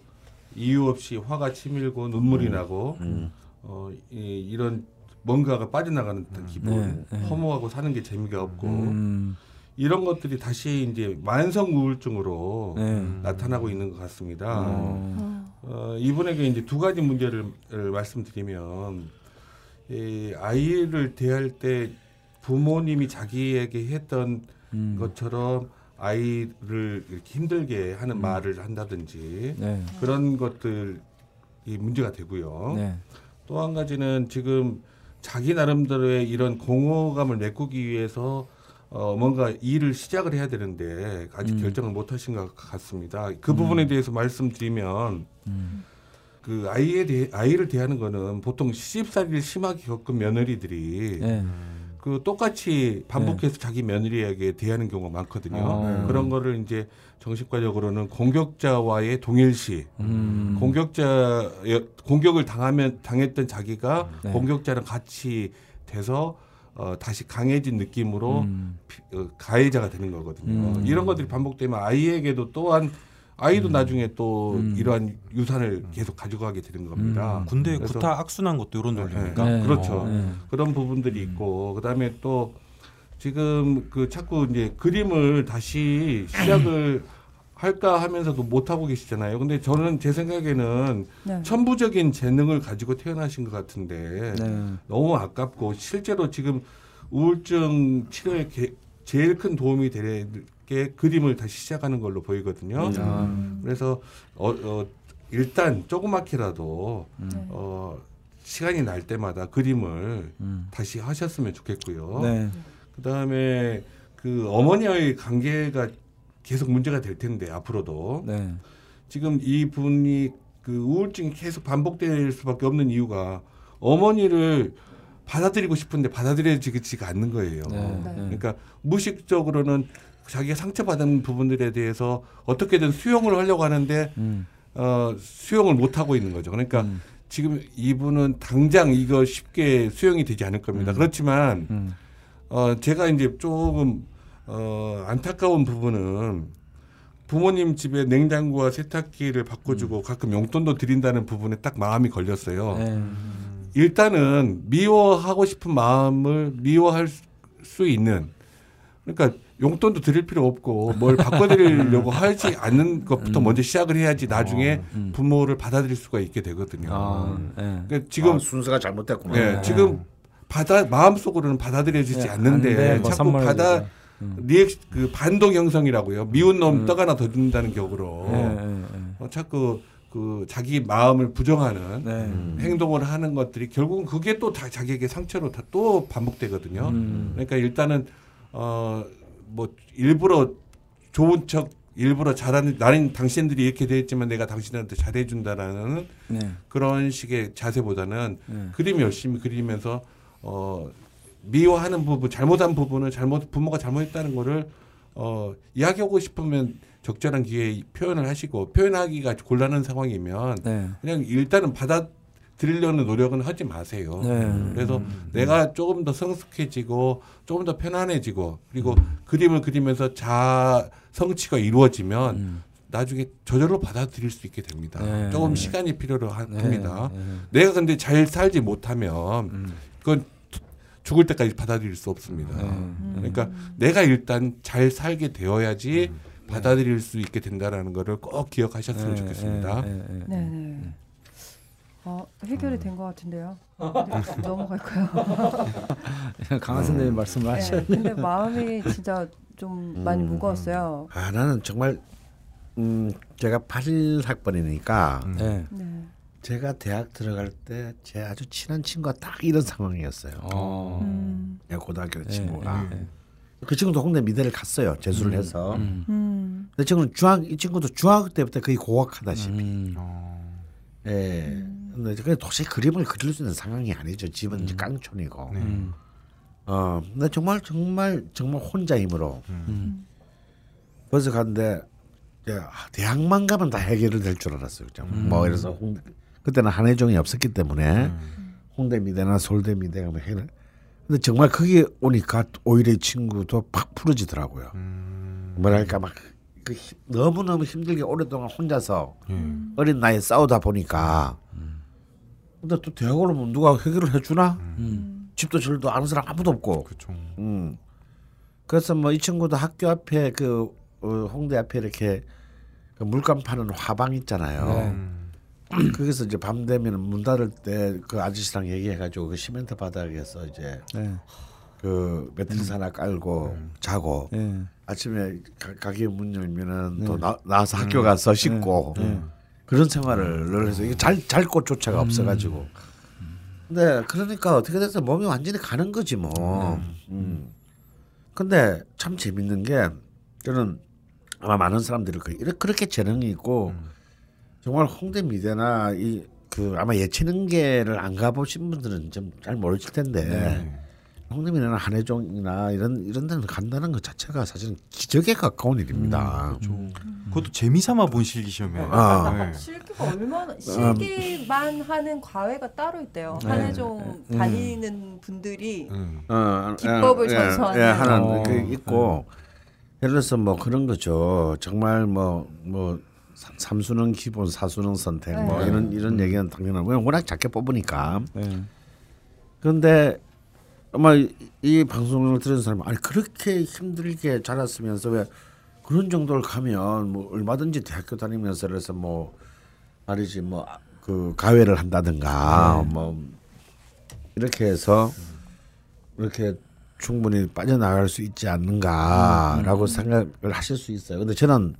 이유 없이 화가 치밀고 눈물이 음. 나고 음. 어, 이, 이런 뭔가가 빠져나가는 듯한 기분, 네, 네. 허무하고 사는 게 재미가 없고 음. 이런 것들이 다시 이제 만성 우울증으로 네. 나타나고 있는 것 같습니다. 음. 어, 이분에게 이제 두 가지 문제를 말씀드리면 이 아이를 대할 때 부모님이 자기에게 했던 음. 것처럼 아이를 이렇게 힘들게 하는 음. 말을 한다든지 네. 그런 것들이 문제가 되고요. 네. 또 한 가지는 지금 자기 나름대로의 이런 공허감을 메꾸기 위해서 어 뭔가 일을 시작을 해야 되는데 아직 음. 결정을 못 하신 것 같습니다. 그 음. 부분에 대해서 말씀드리면 음. 그 아이에 대해 아이를 대하는 거는 보통 시집살이를 심하게 겪은 며느리들이 네. 그 똑같이 반복해서 네. 자기 며느리에게 대하는 경우가 많거든요. 아, 네. 그런 거를 이제 정신과적으로는 공격자와의 동일시, 음. 공격자 공격을 당하면 당했던 자기가 네. 공격자랑 같이 돼서 어, 다시 강해진 느낌으로 음. 피, 어, 가해자가 되는 거거든요. 음. 이런 것들이 반복되면 아이에게도 또한 아이도 음. 나중에 또 음. 이러한 유산을 계속 가져가게 되는 겁니다. 음. 군대의 구타 악순환 것도 이런 논리니까. 네. 네. 그렇죠. 어, 네. 그런 부분들이 있고 그다음에 또 지금 그 자꾸 이제 그림을 다시 시작을 할까 하면서도 못하고 계시잖아요. 근데 저는 제 생각에는 네. 천부적인 재능을 가지고 태어나신 것 같은데 네. 너무 아깝고 실제로 지금 우울증 치료에 게, 제일 큰 도움이 될 게 그림을 다시 시작하는 걸로 보이거든요. 음. 그래서 어, 어, 일단 조그맣게라도 음. 어, 시간이 날 때마다 그림을 음. 다시 하셨으면 좋겠고요. 네. 그다음에 그 어머니와의 관계가 계속 문제가 될 텐데 앞으로도 네. 지금 이 분이 그 우울증이 계속 반복될 수밖에 없는 이유가 어머니를 받아들이고 싶은데 받아들여지지가 않는 거예요. 네. 네. 그러니까 무의식적으로는 자기가 상처받은 부분들에 대해서 어떻게든 수용을 하려고 하는데 음. 어, 수용을 못하고 있는 거죠. 그러니까 음. 지금 이분은 당장 이거 쉽게 수용이 되지 않을 겁니다. 음. 그렇지만 음. 어, 제가 이제 조금 어, 안타까운 부분은 부모님 집에 냉장고와 세탁기를 바꿔주고 음. 가끔 용돈도 드린다는 부분에 딱 마음이 걸렸어요. 음. 일단은 미워하고 싶은 마음을 미워할 수 있는 그러니까 용돈도 드릴 필요 없고 뭘 바꿔드리려고 하지 않는 것부터 음. 먼저 시작을 해야지 나중에 어, 음. 부모를 받아들일 수가 있게 되거든요. 아, 네. 그러니까 지금 아, 순서가 잘못됐구나. 네, 지금 받아, 마음속으로는 받아들여지지 네, 않는데 뭐 자꾸 받아 음. 리액 그 반동 형성이라고요. 미운 놈 음. 떡 하나 더 준다는 격으로 네, 네, 네. 어, 자꾸 그 자기 마음을 부정하는 네. 음. 행동을 하는 것들이 결국은 그게 또 다 자기에게 상처로 다 또 반복되거든요. 음. 그러니까 일단은 어, 뭐 일부러 좋은 척 일부러 잘하는 나는 당신들이 이렇게 되었지만 내가 당신한테 잘해준다라는 네. 그런 식의 자세보다는 네. 그림 열심히 그리면서 어. 미워하는 부분, 잘못한 부분은 잘못 부모가 잘못했다는 거를 어, 이야기하고 싶으면 적절한 기회에 표현을 하시고 표현하기가 곤란한 상황이면 네. 그냥 일단은 받아들이려는 노력은 하지 마세요. 네. 그래서 음. 내가 조금 더 성숙해지고 조금 더 편안해지고 그리고 음. 그림을 그리면서 자아 성취가 이루어지면 음. 나중에 저절로 받아들일 수 있게 됩니다. 네. 조금 시간이 필요로 합니다. 네. 네. 내가 근데 잘 살지 못하면 음. 그건 죽을 때까지 받아들일 수 없습니다. 음. 그러니까 내가 일단 잘 살게 되어야지 음. 받아들일 수 있게 된다라는 거를 꼭 기억하셨으면 네, 좋겠습니다. 네, 네, 네. 네. 어, 해결이 된 것 같은데요. 넘어갈까요? 강한 선생님 말씀을 하셨네요. 네, 근데 마음이 진짜 좀 음. 많이 무거웠어요. 아, 나는 정말 음, 제가 팔십일 학번이니까 음. 네. 네. 제가 대학 들어갈 때 제 아주 친한 친구가 딱 이런 상황이었어요. 어. 음. 내가 고등학교 네, 친구가 네, 네. 그 친구도 홍대 미대를 갔어요. 재수를 음. 해서. 음. 음. 근데 친구는 중학 이 친구도 중학교 때부터 거의 고학하다시피. 음. 어. 예. 음. 근데 그냥 도저히 그림을 그릴 수 있는 상황이 아니죠. 집은 음. 이제 깡촌이고. 음. 어, 근데 정말 정말 정말 혼자 힘으로. 음. 그래서 갔는데 대학만 가면 다 해결이 될 줄 알았어요. 음. 뭐 그래서 홍대 그때는 한예종이 없었기 때문에 음. 홍대 미대나 서울대 미대가 뭐 해는 근데 정말 거기 오니까 오히려 이 친구도 팍 풀어지더라고요. 음. 뭐랄까 막 그 너무 너무 힘들게 오랫동안 혼자서 음. 어린 나이에 싸우다 보니까 음. 근데 또 대학으로 누가 해결을 해주나? 음. 집도 줄도 아는 사람 아무도 없고. 그렇죠. 음. 그래서 뭐 이 친구도 학교 앞에 그 홍대 앞에 이렇게 그 물감 파는 화방 있잖아요. 네. 거기서 이제 밤 되면 문 닫을 때 그 아저씨랑 얘기해가지고 그 시멘트 바닥에서 이제 네. 그 매트리스 음. 하나 깔고 네. 자고 네. 아침에 가, 가게 문 열면은 네. 또 나, 나와서 학교 가서 씻고 네. 네. 그런 생활을 늘 해서 이게 잘 잘 곳조차가 음. 없어가지고. 근데 그러니까 어떻게 돼서 몸이 완전히 가는 거지 뭐. 음. 음. 근데 참 재밌는 게 저는 아마 많은 사람들이 그렇게 재능이 있고 음. 정말 홍대 미대나 이 그 아마 예체능계를 안 가보신 분들은 좀 잘 모르실 텐데 네. 홍대 미대나 한예종이나 이런 이런 데는 간다는 것 자체가 사실은 기적에 가까운 일입니다. 음, 그렇죠. 음. 그것도 재미삼아 본 실기 시험이에요. 아, 네. 실기가 얼마나 실기만 하는 과외가 따로 있대요. 네. 한예종 네. 다니는 음. 분들이 음. 기법을 예, 전수하는 예, 하나 어. 그 있고. 음. 예를 들어서 뭐 그런 거죠. 정말 뭐뭐 뭐 삼수능 기본, 사수능 선택 뭐 네. 이런 이런 얘기는 당연하고 워낙 작게 뽑으니까. 네. 그런데 아마 이, 이 방송을 들은 사람은 아니 그렇게 힘들게 자랐으면서 왜 그런 정도를 가면 뭐 얼마든지 대학교 다니면서 그래서 뭐 말이지 뭐 그 가외를 한다든가 네. 뭐 이렇게 해서 이렇게. 충분히 빠져나갈 수 있지 않는가라고 음. 생각을 하실 수 있어요. 근데 저는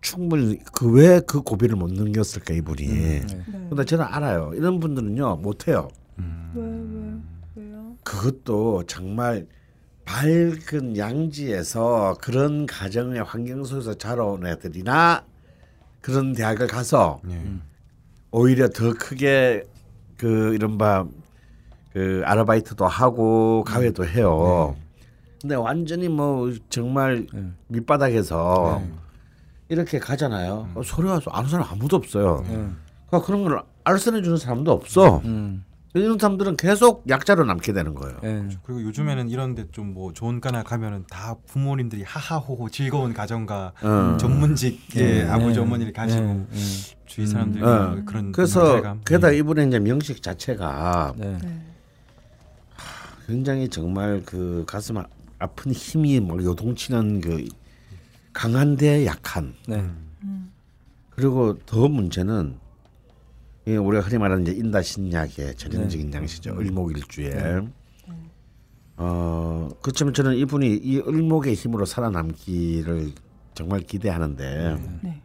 충분히 그 왜 그 고비를 못 넘겼을까 이분이. 음, 네. 네. 근데 저는 알아요. 이런 분들은요 못해요. 음. 왜, 왜, 왜요? 그것도 정말 밝은 양지에서 그런 가정의 환경 속에서 자라온 애들이나 그런 대학을 가서 네. 오히려 더 크게 그 이른바 그 아르바이트도 하고 가외도 해요. 네. 근데 완전히 뭐 정말 네. 밑바닥에서 네. 이렇게 가잖아요. 음. 소리가 아는 사람 아무도 없어요. 네. 그러니까 그런 걸 알선해 주는 사람도 없어. 음. 이런 사람들은 계속 약자로 남게 되는 거예요. 네. 그렇죠. 그리고 요즘에는 이런데 좀 뭐 좋은 과나 가면은 다 부모님들이 하하호호 즐거운 가정과 음. 전문직의 네. 아버지 어머니를 가지고 네. 네. 주위 사람들이 음. 그런 그래서 게다가 이분의 이제 명식 자체가 네. 네. 굉장히 정말 그 가슴 아픈 힘이 뭐 요동치는 그 강한데 약한. 네. 음. 그리고 더 문제는 예, 우리가 흔히 말하는 이제 인다신약의 전형적인 네. 양식이죠. 을목일주에. 네. 어 그렇지만 저는 이분이 이 을목의 힘으로 살아남기를 정말 기대하는데 네. 네.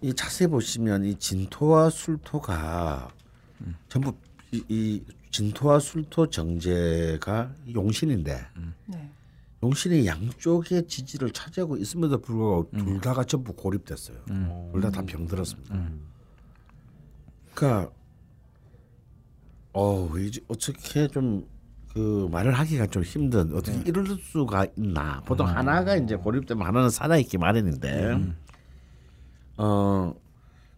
이 자세히 보시면 이 진토와 술토가 음. 전부 이, 이 진토와 술토 정제가 용신인데 음. 네. 용신이 양쪽의 지지를 차지하고 있음에도 불구하고 음. 둘 다가 전부 고립됐어요. 음. 둘 다 다 병들었습니다. 음. 그러니까 어 어떻게 좀 그 말을 하기가 좀 힘든 어떻게 네. 이럴 수가 있나? 보통 음. 하나가 이제 고립되면 하나는 살아있기 마련인데 음. 어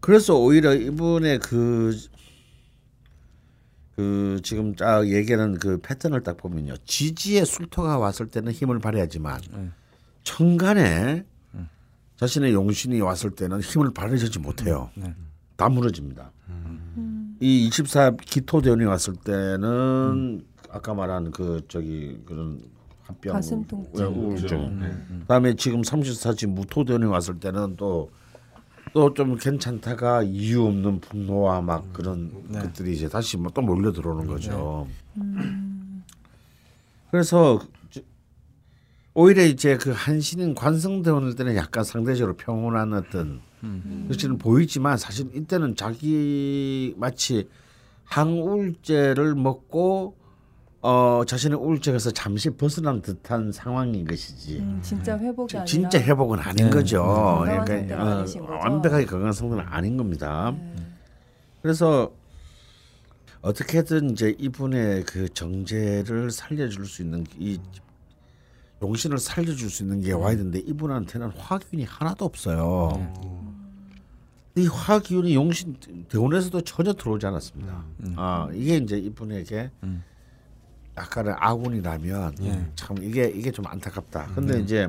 그래서 오히려 이분의 그 그 지금 딱 얘기하는 그 패턴을 딱 보면요. 지지에 술토가 왔을 때는 힘을 발휘하지만 네. 천간에 네. 자신의 용신이 왔을 때는 힘을 발휘하지 못해요. 네. 다 무너집니다. 음. 이 이십사 기토대운이 왔을 때는 음. 아까 말한 그 저기 그런 합병 가슴 통증. 네. 그다음에 지금 삼십사 지 무토대운이 왔을 때는 또 또 좀 괜찮다가 이유 없는 분노와 막 그런 네. 것들이 이제 다시 또 몰려 들어오는 거죠. 네. 음. 그래서 오히려 이제 그 한신인 관성대원일 때는 약간 상대적으로 평온한 어떤 음. 것처럼 보이지만 사실 이때는 자기 마치 항우울제를 먹고 어 자신의 우울증에서 잠시 벗어난 듯한 상황인 것이지. 음, 진짜 회복이 지, 아니라. 진짜 회복은 아닌 네. 거죠. 네, 그러니까 어, 거죠. 완벽하게 건강한 상태는 아닌 겁니다. 네. 그래서 어떻게든 이제 이분의 그 정제를 살려줄 수 있는 이 용신을 살려줄 수 있는 게 와야 되는데 이분한테는 화기운이 하나도 없어요. 네. 이 화기운이 용신 대운에서도 전혀 들어오지 않았습니다. 음. 아 이게 이제 이분에게. 음. 아까는 아군이라면 예. 참 이게 이게 좀 안타깝다. 근데 네. 이제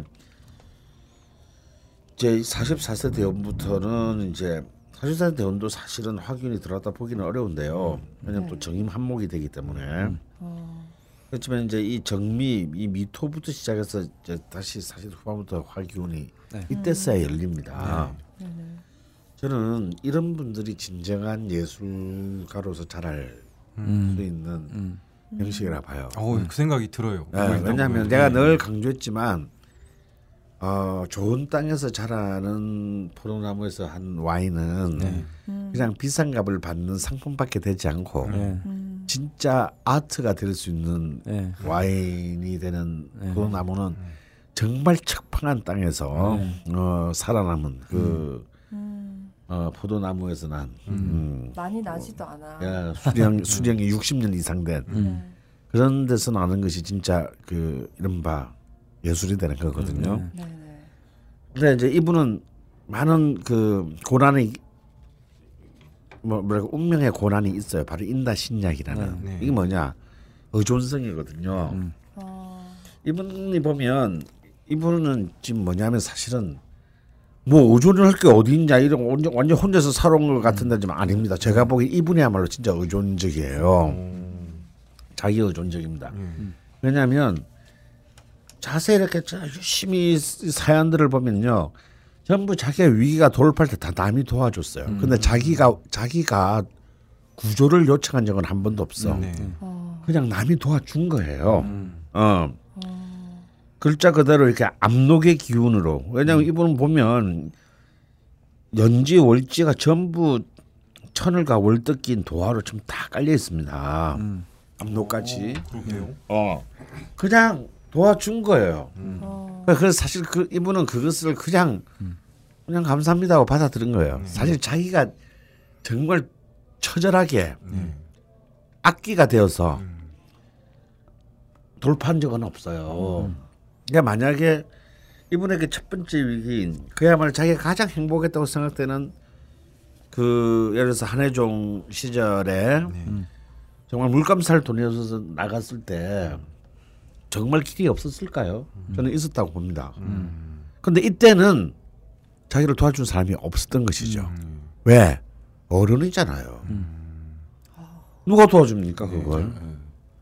이제 사십사 세 대운부터는 이제 사실상 대원도 사실은 확연히 들여다보기는 어려운데요. 음. 왜냐하면 네. 또 정임 한몫이 되기 때문에. 음. 어. 그렇지만 이제 이 정미, 이 미토부터 시작해서 이제 다시 사실 후반부터 활기운이 네. 이때서야 열립니다. 네. 네. 저는 이런 분들이 진정한 예술가로서 잘할 음. 수 있는 음. 형식이라 봐요. 어, 그 생각이 들어요. 네, 왜냐하면 내가 네. 늘 강조했지만 어, 좋은 땅에서 자라는 포도나무에서 한 와인은 네. 음. 그냥 비싼 값을 받는 상품밖에 되지 않고 네. 음. 진짜 아트가 될 수 있는 네. 와인이 되는 네. 포도나무는 네. 정말 척박한 땅에서 네. 어, 살아남은 그 음. 어, 포도나무에서 난 음. 음. 많이 나지도 어, 않아. 야, 수령, 수령이 육십 년 이상 된 음. 그런 데서 나는 것이 진짜 그 이른바 예술이 되는 거거든요. 네. 근데 이제 이분은 많은 그 고난이 뭐 뭐랄까 운명의 고난이 있어요. 바로 인다신약이라는 네, 네. 이게 뭐냐 의존성이거든요. 음. 어... 이분이 보면 이분은 지금 뭐냐면 사실은 뭐 의존을 할 게 어디 있냐 이런 완전, 완전 혼자서 살아온 것 같은데 지금 아닙니다. 제가 보기 이분이야말로 진짜 의존적이에요. 음. 자기 의존적입니다. 음. 왜냐하면 자세히 이렇게 유심히 사연들을 보면요, 전부 자기의 위기가 돌파할 때 다 남이 도와줬어요. 음. 근데 자기가 자기가 구조를 요청한 적은 한 번도 없어. 네. 어. 그냥 남이 도와준 거예요. 음. 어. 어. 글자 그대로 이렇게 압록의 기운으로. 왜냐하면 음. 이분은 보면 연지 월지가 전부 천을과 월떡기인 도화로 좀 다 깔려 있습니다. 음. 압록까지. 어, 그러게요. 어. 그냥 도와준 거예요. 음. 그래서 사실 그 이분은 그것을 그냥 음. 그냥 감사합니다 하고 받아들인 거예요. 네. 사실 자기가 정말 처절하게 네. 악기가 되어서 음. 돌파한 적은 없어요. 음. 그러니까 만약에 이분에게 첫 번째 위기인 그야말로 자기가 가장 행복했다고 생각되는 그 예를 들어서 한예종 시절에 네. 정말 물감 살 돈이 없어서 나갔을 때 정말 길이 없었을까요? 저는 있었다고 봅니다. 그런데 음. 이때는 자기를 도와준 사람이 없었던 것이죠. 음. 왜? 어른이잖아요. 음. 누가 도와줍니까 그걸? 네,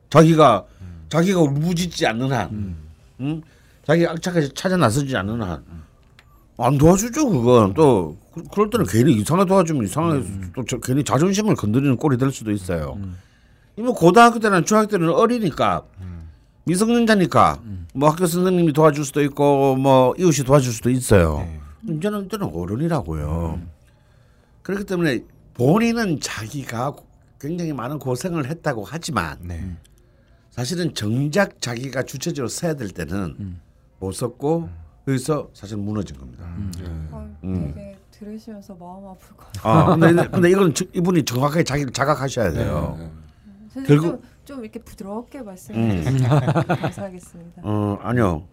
자기가 음. 자기가 울부짖지 않는 한, 음. 응? 자기 악착같이 찾아 나서지 않는 한 안 도와주죠 그건. 또 그럴 때는 괜히 이상하게 도와주면 이상하게 음. 또 저, 괜히 자존심을 건드리는 꼴이 될 수도 있어요. 음. 이뭐 고등학교 때나 중학교 때는 어리니까. 음. 미성년자니까 음. 뭐 학교 선생님이 도와줄 수도 있고 뭐 이웃이 도와줄 수도 있어요. 네. 이제는 때는 어른이라고요. 음. 그렇기 때문에 본인은 자기가 굉장히 많은 고생을 했다고 하지만 네. 사실은 정작 자기가 주체적으로 서야 될 때는 음. 못 섰고 음. 여기서 사실 무너진 겁니다. 음. 음. 아, 되게 들으시면서 마음 아플 것 같아요. 아, 근데, 근데 이건 이분이 정확하게 자기를 자각하셔야 돼요. 네, 네. 음. 결국 좀 이렇게 부드럽게 말씀해 주시면 음. 감사하겠습니다. 어, 아니요.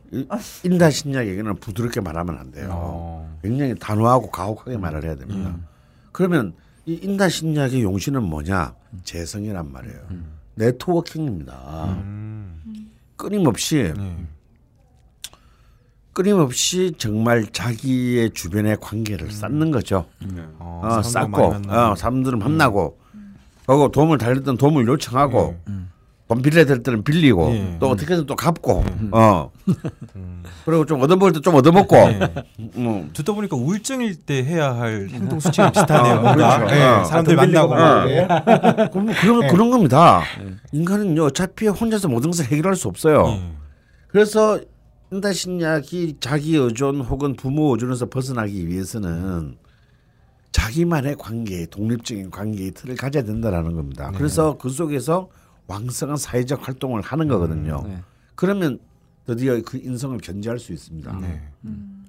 인다신약 얘기는 부드럽게 말하면 안 돼요. 어. 굉장히 단호하고 가혹하게 말을 해야 됩니다. 음. 그러면 이 인다신약의 용신은 뭐냐? 재성이란 말이에요. 음. 네트워킹입니다. 음. 끊임없이 음. 끊임없이 정말 자기의 주변의 관계를 음. 쌓는 거죠. 음. 어, 어, 쌓고 어, 사람들을 만나고 음. 그리고 도움을 달릴 때는 도움을 요청하고 예. 음. 돈 빌려야 될 때는 빌리고 예. 또 어떻게든 또 갚고 예. 어 음. 그리고 좀 얻어먹을 때 좀 얻어먹고 예. 음. 듣다 보니까 우울증일 때 해야 할 행동 수칙이 비슷하네요. 아, 그렇죠. 예. 예. 사람들 만나고 예. 그럼 그런, 예. 그런 겁니다. 예. 인간은요 어차피 혼자서 모든 것을 해결할 수 없어요. 예. 그래서 인다신약이 자기 의존 혹은 부모 의존에서 벗어나기 위해서는 음. 자기만의 관계, 독립적인 관계의 틀을 가져야 된다라는 겁니다. 네. 그래서 그 속에서 왕성한 사회적 활동을 하는 거거든요. 음, 네. 그러면 드디어 그 인성을 견제할 수 있습니다. 네. 음.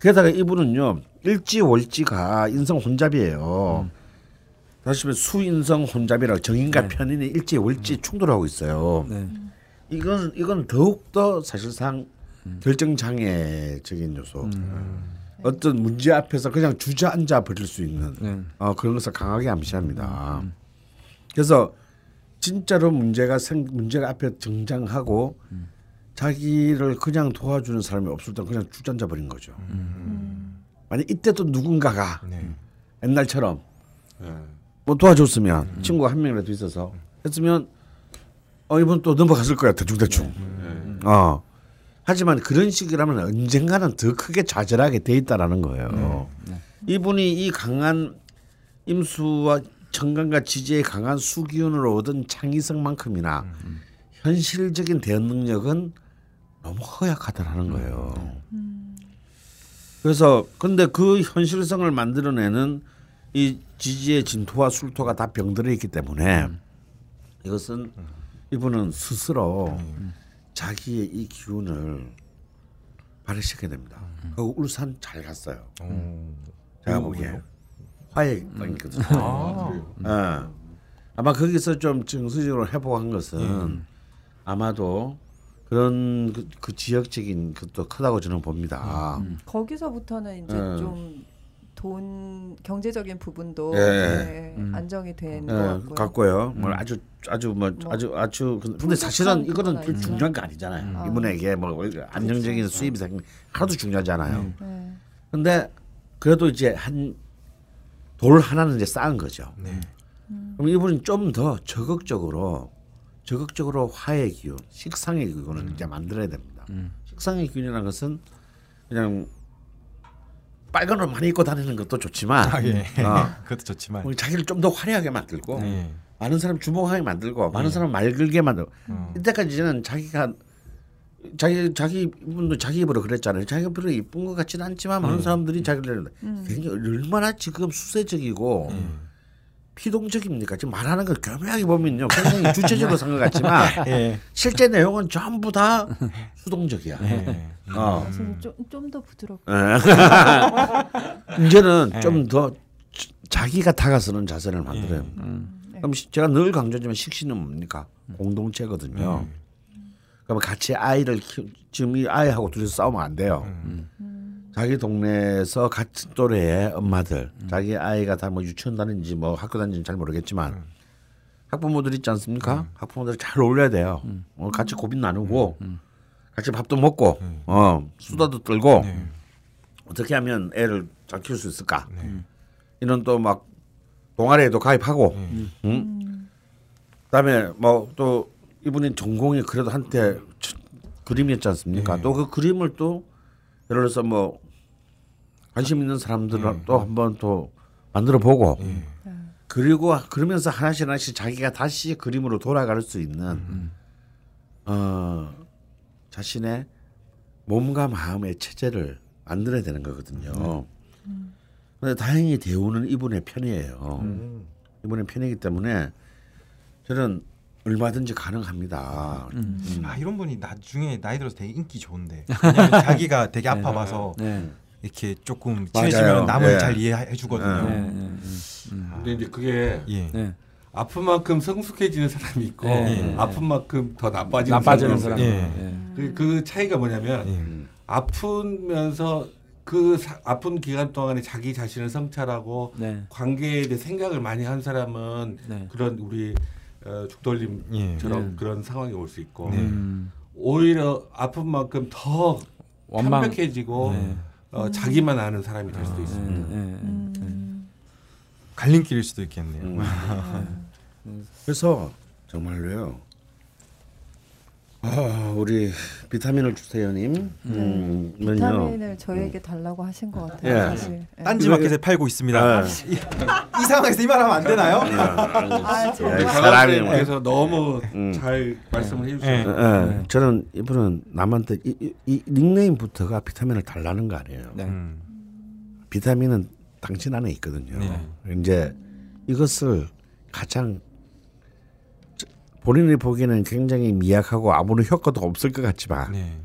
게다가 이분은요 일지 월지가 인성 혼잡이에요. 음. 다시 말해 수인성 혼잡이라고 정인과 네. 편인이 일지 월지 음. 충돌하고 있어요. 네. 이건 이건 더욱 더 사실상 음. 결정장애적인 요소. 음. 어떤 문제 앞에서 그냥 주저앉아 버릴 수 있는 네. 어, 그런 것을 강하게 암시합니다. 음. 그래서 진짜로 문제가 생, 문제가 앞에 등장하고 음. 자기를 그냥 도와주는 사람이 없을 때 그냥 주저앉아 버린 거죠. 음. 만약 이때도 누군가가 네. 옛날처럼 네. 뭐 도와줬으면 음. 친구가 한 명이라도 있어서 했으면 어 이번 또 넘어갔을 거야 대충대충. 네. 네. 어 하지만 그런 식이라면 언젠가는 더 크게 좌절하게 돼 있다라는 거예요. 네. 네. 이분이 이 강한 임수와 청강과 지지의 강한 수기운으로 얻은 창의성만큼이나 음. 현실적인 대응 능력은 너무 허약하다라는 거예요. 음. 그래서 근데 그 현실성을 만들어내는 이 지지의 진토와 술토가 다 병들어 있기 때문에 음. 이것은 이분은 스스로 음. 자기의 이 기운을 발휘시켜야 됩니다. 음. 그리고 울산 잘 갔어요. 음. 제가 보기에 화해 땅이거든요. 음. 아, 아. 음. 아마 거기서 좀 정서적으로 회복한 것은 음. 아마도 그런 그, 그 지역적인 것도 크다고 저는 봅니다. 음. 거기서부터는 이제 음. 좀 돈 경제적인 부분도 예. 네, 음. 안정이 된 것 예, 같고요. 같고요. 음. 뭐 아주 아주 뭐, 뭐 아주 아주 근데 사실은 이거는 아니죠? 중요한 거 아니잖아요. 음. 아. 이분에게 뭐 안정적인 그렇죠. 수입이 생긴 하나도 중요하잖아요. 그런데 네. 네. 그래도 이제 한 돌 하나는 이제 쌓은 거죠. 네. 음. 그럼 이분은 좀 더 적극적으로 적극적으로 화의 기운, 식상의 기운을 음. 이제 만들어야 됩니다. 음. 식상의 기운이라는 것은 그냥 빨간 옷 많이 입고 다니는 것도 좋지만, 아, 예. 어, 그것도 좋지만, 자기를 좀 더 화려하게 만들고, 예. 많은 사람 주목하게 만들고, 예. 많은 사람 말글게 만들고. 음. 이때까지는 자기가 자기 자기 분도 자기 입으로 그랬잖아요. 자기가 별로 이쁜 것 같지는 않지만 많은 음. 사람들이 자기를 음. 굉장히 얼마나 지금 수세적이고 음. 피동적입니까? 지금 말하는 걸 교묘하게 보면요, 굉장히 주체적으로 산 것 같지만 예. 실제 내용은 전부 다 수동적이야. 예. 어. 좀, 좀 더 부드럽고 이제는 네. 좀 더 자기가 다가서는 자세를 만들어요. 네. 음. 그럼 제가 늘 강조하지만 식신은 뭡니까? 공동체거든요. 음. 그럼 같이 아이를 키우, 지금 이 아이하고 둘이서 싸우면 안 돼요. 음. 음. 자기 동네에서 같은 또래의 엄마들, 음. 자기 아이가 다 뭐 유치원 다니는지 뭐 학교 다니는지 잘 모르겠지만 음. 학부모들 있지 않습니까? 음. 학부모들 잘 어울려야 돼요. 음. 어, 같이 고민 나누고. 음. 음. 같이 밥도 먹고 네. 어, 수다도 떨고 네. 어떻게 하면 애를 잘 키울 수 있을까 네. 이런 또 막 동아리에도 가입하고 네. 응? 음. 그다음에 뭐 또 이분이 전공이 그래도 한때 그림이었지 않습니까 네. 또 그 그림을 또 예를 들어서 뭐 관심 있는 사람들을 네. 또 한번 또 만들어 보고 네. 그리고 그러면서 하나씩 하나씩 자기가 다시 그림으로 돌아갈 수 있는 음. 어. 자신의 몸과 마음의 체제를 만들어야 되는 거거든요. 음. 근데 다행히 대우는 이분의 편이에요. 음. 이분의 편이기 때문에 저는 얼마든지 가능합니다. 음. 음. 아, 이런 분이 나중에 나이 들어서 되게 인기 좋은데 왜냐면 자기가 되게 아파봐서 네. 이렇게 조금 친해지면 남을 네. 잘 이해해 주거든요. 네. 네. 네. 음. 근데 이제 그게 예. 네. 아픈 만큼 성숙해지는 사람이 있고 예, 예, 아픈 만큼 더 나빠지는, 나빠지는 사람이 있고 예, 예. 그 차이가 뭐냐면 예. 아프면서 그 사, 아픈 기간 동안에 자기 자신을 성찰하고 네. 관계에 대해 생각을 많이 한 사람은 네. 그런 우리 어, 죽돌림처럼 예, 예. 그런 상황이 올 수 있고 네. 오히려 아픈 만큼 더 원망. 편백해지고 네. 어, 자기만 아는 사람이 될 수도 있습니다. 예, 예, 예. 음. 갈림길일 수도 있겠네요. 음. 그래서 정말로요. 아, 우리 비타민을 주세요님. 음, 음, 비타민을 저에게 음. 달라고 하신 것 같아요. 예. 사실. 딴지마켓에 팔고 있습니다. 아, 이, 이 상황에서 이 말하면 안 되나요? 아, 사람이 그래서 너무 음. 잘 말씀을 해주셔서. 예. 예. 저는 이분은 남한테 이, 이, 이 닉네임부터가 비타민을 달라는 거 아니에요. 네. 음. 비타민은 당신 안에 있거든요. 네. 이제 이것을 가장 본인이 보기에는 굉장히 미약하고 아무런 효과도 없을 것 같지만 네.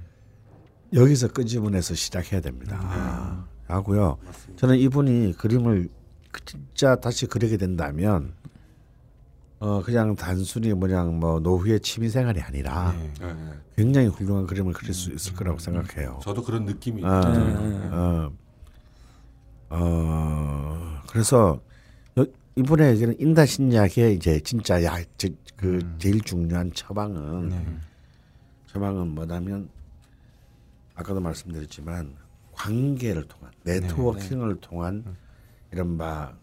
여기서 끄집어내서 시작해야 됩니다. 아, 하고요. 맞습니다. 저는 이분이 그림을 진짜 다시 그리게 된다면 어 그냥 단순히 뭐냥 뭐 노후의 취미생활이 아니라 네. 굉장히 훌륭한 그림을 그릴 수 있을 거라고 생각해요. 저도 그런 느낌이 어, 있어요. 어, 어, 그래서 이분의 얘기는 인다신약의 이제 진짜 야, 제, 그 음. 제일 중요한 처방은 네. 처방은 뭐냐면 아까도 말씀드렸지만 관계를 통한 네트워킹을 네, 네. 통한 이른바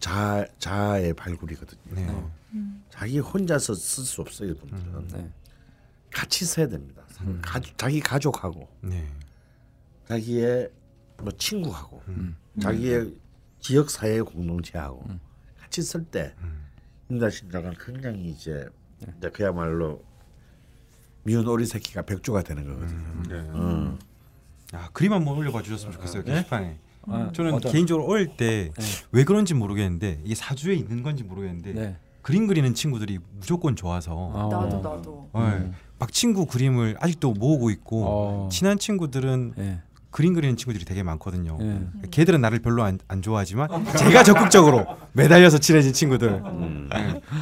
자아, 자아의 발굴이거든요. 네. 음. 자기 혼자서 쓸 수 없어요. 이분들은 음, 네. 같이 써야 됩니다. 음. 가, 자기 가족하고 네. 자기의 뭐 친구하고 음. 자기의 음. 지역사회 공동체하고 음. 같이 쓸 때 인자신자가 음. 굉장히 이제, 네. 이제 그야말로 미운 오리 새끼가 백조가 되는 거거든요. 음. 네. 음. 아, 그림 한번 올려봐 주셨으면 좋겠어요. 게시판에. 네? 음. 저는 어떤... 개인적으로 어릴 때 왜 네. 그런지 모르겠는데 이게 사주에 있는 건지 모르겠는데 네. 그림 그리는 친구들이 무조건 좋아서 아. 나도 나도 네. 음. 막 친구 그림을 아직도 모으고 있고 아. 친한 친구들은 네. 그림 그리는 친구들이 되게 많거든요. 네. 걔들은 나를 별로 안, 안 좋아하지만 제가 적극적으로 매달려서 친해진 친구들. 음.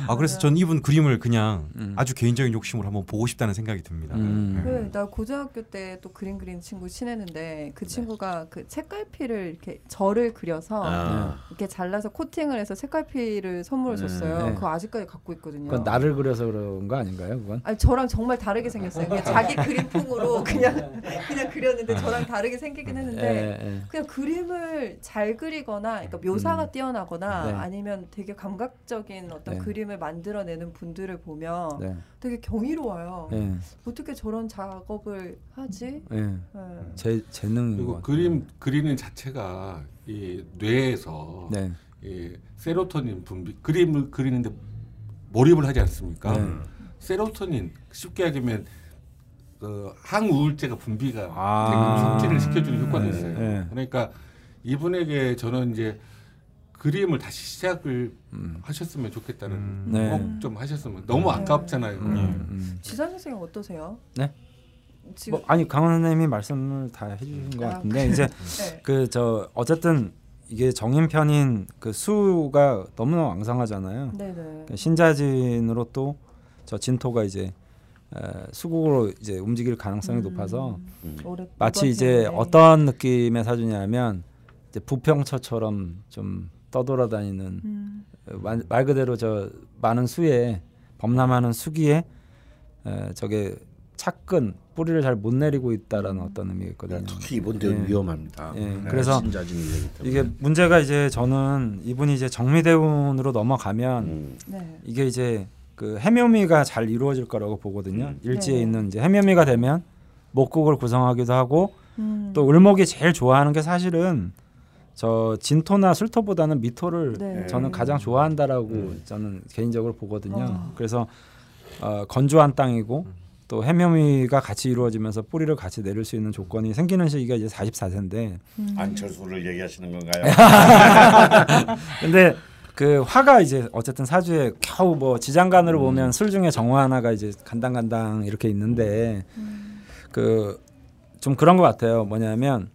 아 그래서 전 이분 그림을 그냥 음. 아주 개인적인 욕심으로 한번 보고 싶다는 생각이 듭니다. 음. 그래, 나 고등학교 때 또 그림 그리는 친구 친했는데 그 친구가 그 책갈피를 이렇게 절을 그려서 아. 이렇게 잘라서 코팅을 해서 책갈피를 선물을 줬어요. 음, 네. 그거 아직까지 갖고 있거든요. 그건 나를 그려서 그런 거 아닌가요, 그건? 아니 저랑 정말 다르게 생겼어요. 그냥 자기 그림풍으로 그냥 그냥 그렸는데 저랑 다르게. 생기긴 했는데 에, 에. 그냥 그림을 잘 그리거나 그러니까 묘사가 음. 뛰어나거나 네. 아니면 되게 감각적인 어떤 네. 그림을 만들어내는 분들을 보면 네. 되게 경이로워요. 네. 어떻게 저런 작업을 하지? 네. 네. 제 재능인 것 같아요. 그림 그리는 자체가 이 뇌에서 네. 이 세로토닌 분비 그림을 그리는데 몰입을 하지 않습니까? 네. 세로토닌 쉽게 하자면 그 항우울제가 분비가 아~ 중지를 시켜주는 효과도 네, 있어요. 네. 그러니까 이분에게 저는 이제 그림을 다시 시작을 음. 하셨으면 좋겠다는 음. 네. 꼭 좀 하셨으면 너무 네. 아깝잖아요. 음. 음. 지상 선생님 어떠세요? 네. 뭐, 아니 강원 선생님이 말씀을 다 해주신 것 같은데 아, 이제 네. 그 저 어쨌든 이게 정인편인 그 수가 너무너무 왕성하잖아요. 네, 네. 신자진으로 또 저 진토가 이제 에, 수국으로 이제 움직일 가능성이 음, 높아서 음. 마치 이제 어떤 느낌의 사주냐면 이제 부평처처럼 좀 떠돌아다니는 음. 말, 말 그대로 저 많은 수에 범람하는 수기에 에, 저게 착근 뿌리를 잘 못 내리고 있다라는 어떤 의미가 있거든요. 특히 이번 대운 예. 위험합니다. 예. 네, 그래서 이게 문제가 이제 저는 이분이 이제 정미대운으로 넘어가면 음. 네. 이게 이제 그 해묘미가 잘 이루어질 거라고 보거든요. 음. 일지에 네. 있는 이제 해묘미가 되면 목국을 구성하기도 하고 음. 또 을목이 제일 좋아하는 게 사실은 저 진토나 술토보다는 미토를 네. 저는 가장 좋아한다라고 음. 저는 개인적으로 보거든요. 아. 그래서 어, 건조한 땅이고 또 해묘미가 같이 이루어지면서 뿌리를 같이 내릴 수 있는 조건이 생기는 시기가 이제 사십사 세인데 음. 안철수를 얘기하시는 건가요? 근데 그 화가 이제 어쨌든 사주에 겨우 뭐 지장간으로 음. 보면 술 중에 정화 하나가 이제 간당간당 이렇게 있는데 음. 그 좀 그런 것 같아요. 뭐냐면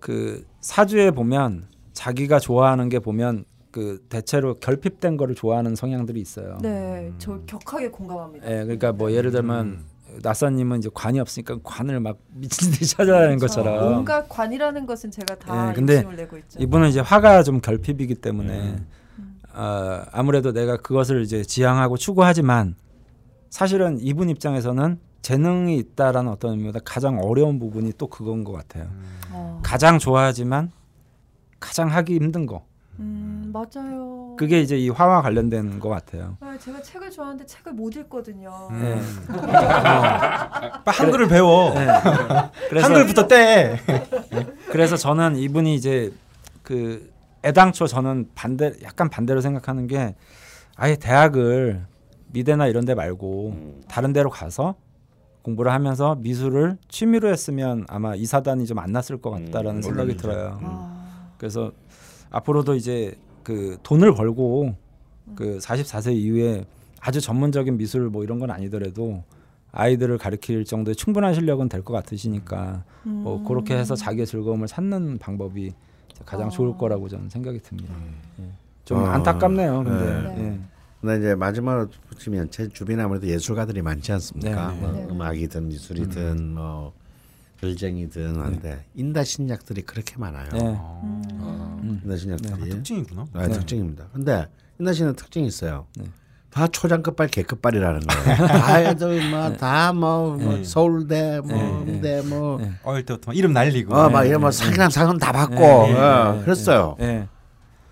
그 사주에 보면 자기가 좋아하는 게 보면 그 대체로 결핍된 거를 좋아하는 성향들이 있어요. 네, 저 격하게 공감합니다. 네, 그러니까 뭐 예를 들면 음. 나사님은 이제 관이 없으니까 관을 막 미친 듯이 찾아다니는 그렇죠. 것처럼 뭔가 관이라는 것은 제가 다 예, 욕심을 내고 있죠. 이분은 이제 화가 좀 결핍이기 때문에 음. 어, 아무래도 내가 그것을 이제 지향하고 추구하지만 사실은 이분 입장에서는 재능이 있다라는 어떤 의미보다 가장 어려운 부분이 또 그건 것 같아요. 음. 가장 좋아하지만 가장 하기 힘든 거. 음 맞아요. 그게 이제 이 화와 관련된 것 같아요. 아, 제가 책을 좋아하는데 책을 못 읽거든요. 네. 어. 한글을 배워. 네. 그래서, 한글부터 떼. 그래서 저는 이분이 이제 그 애당초 저는 반대 약간 반대로 생각하는 게 아예 대학을 미대나 이런 데 말고 음. 다른 데로 가서 공부를 하면서 미술을 취미로 했으면 아마 이 사단이 좀 안 났을 것 같다라는 음, 생각이 모르겠죠. 들어요. 음. 그래서 앞으로도 이제 그 돈을 벌고 그 사십사 세 이후에 아주 전문적인 미술 뭐 이런 건 아니더라도 아이들을 가르칠 정도의 충분한 실력은 될 것 같으시니까 음. 뭐 그렇게 해서 자기의 즐거움을 찾는 방법이 가장 아. 좋을 거라고 저는 생각이 듭니다. 음. 예. 좀 아. 안타깝네요. 근데 네. 예. 근데 이제 마지막으로 붙이면 제 주변에 아무래도 예술가들이 많지 않습니까? 네. 뭐 네. 음악이든 미술이든 음. 뭐 글쟁이든 한데 네. 인다신약들이 그렇게 많아요. 네. 음. 어. 인다신약들이 아, 특징이구나. 아, 네. 특징입니다. 근데 인다신은 특징이 있어요. 네. 다 초장급발 개급발이라는 거예요. 다뭐다뭐 뭐, 뭐 서울대 뭐 음대 뭐 어릴 때부터 이름 날리고 어, 막 이런 뭐 상남 상은 다 받고 어, 그랬어요. 에.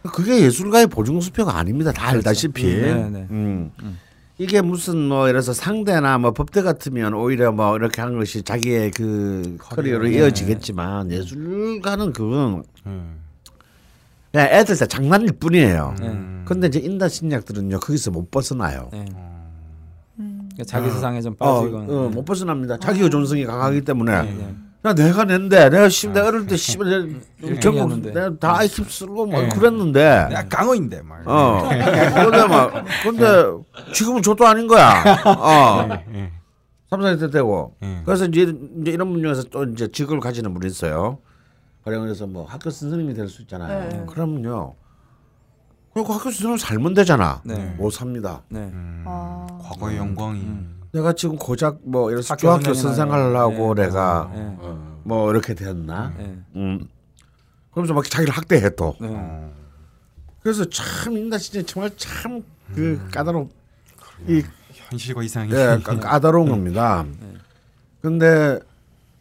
그게 예술가의 보증 수표가 아닙니다. 다 알다시피. 그렇죠. 음, 네, 네. 음. 음. 이게 무슨 뭐 예를 들어서 상대나 뭐 법대 같으면 오히려 뭐 이렇게 한 것이 자기의 그 커리어로 네. 이어지겠지만 예술가는 그건. 음. 그냥 애들 다 장난일 뿐이에요. 그런데 음. 이제 인다신약들은요 거기서 못 벗어나요. 네. 음. 그러니까 자기 어. 세상에 좀 빠지거나 어, 어, 못 벗어납니다. 어. 자기 의존성이 강하기 때문에 네, 네. 나 내가 낸데 내가 심 내가 어릴 때 심을 전국 내가 다 아이킴 쓰고 막 네. 그랬는데 내가 강어인데 막. 어. 그런데 막 근데 지금은 저도 아닌 거야. 어. 삼, 사 년 되고 네. 그래서 이제, 이제 이런 분 중에서 또 이제 직업을 가지는 분이 있어요. 그래서 뭐 학교 선생님이 될 수 있잖아요. 네. 그러면요, 그리고 학교 선생님 살면 되잖아. 네. 못 삽니다. 네. 음, 아. 과거의 영광이. 음. 내가 지금 고작 뭐 이런 중학교 선생 하려고 네. 내가 네. 뭐 이렇게 되었나? 네. 음. 그러면서 막 자기를 학대해 또. 네. 그래서 참 인다 진짜 정말 참 그 음. 까다로운 이 현실과 이상이 네, 까다로운 겁니다. 네. 근데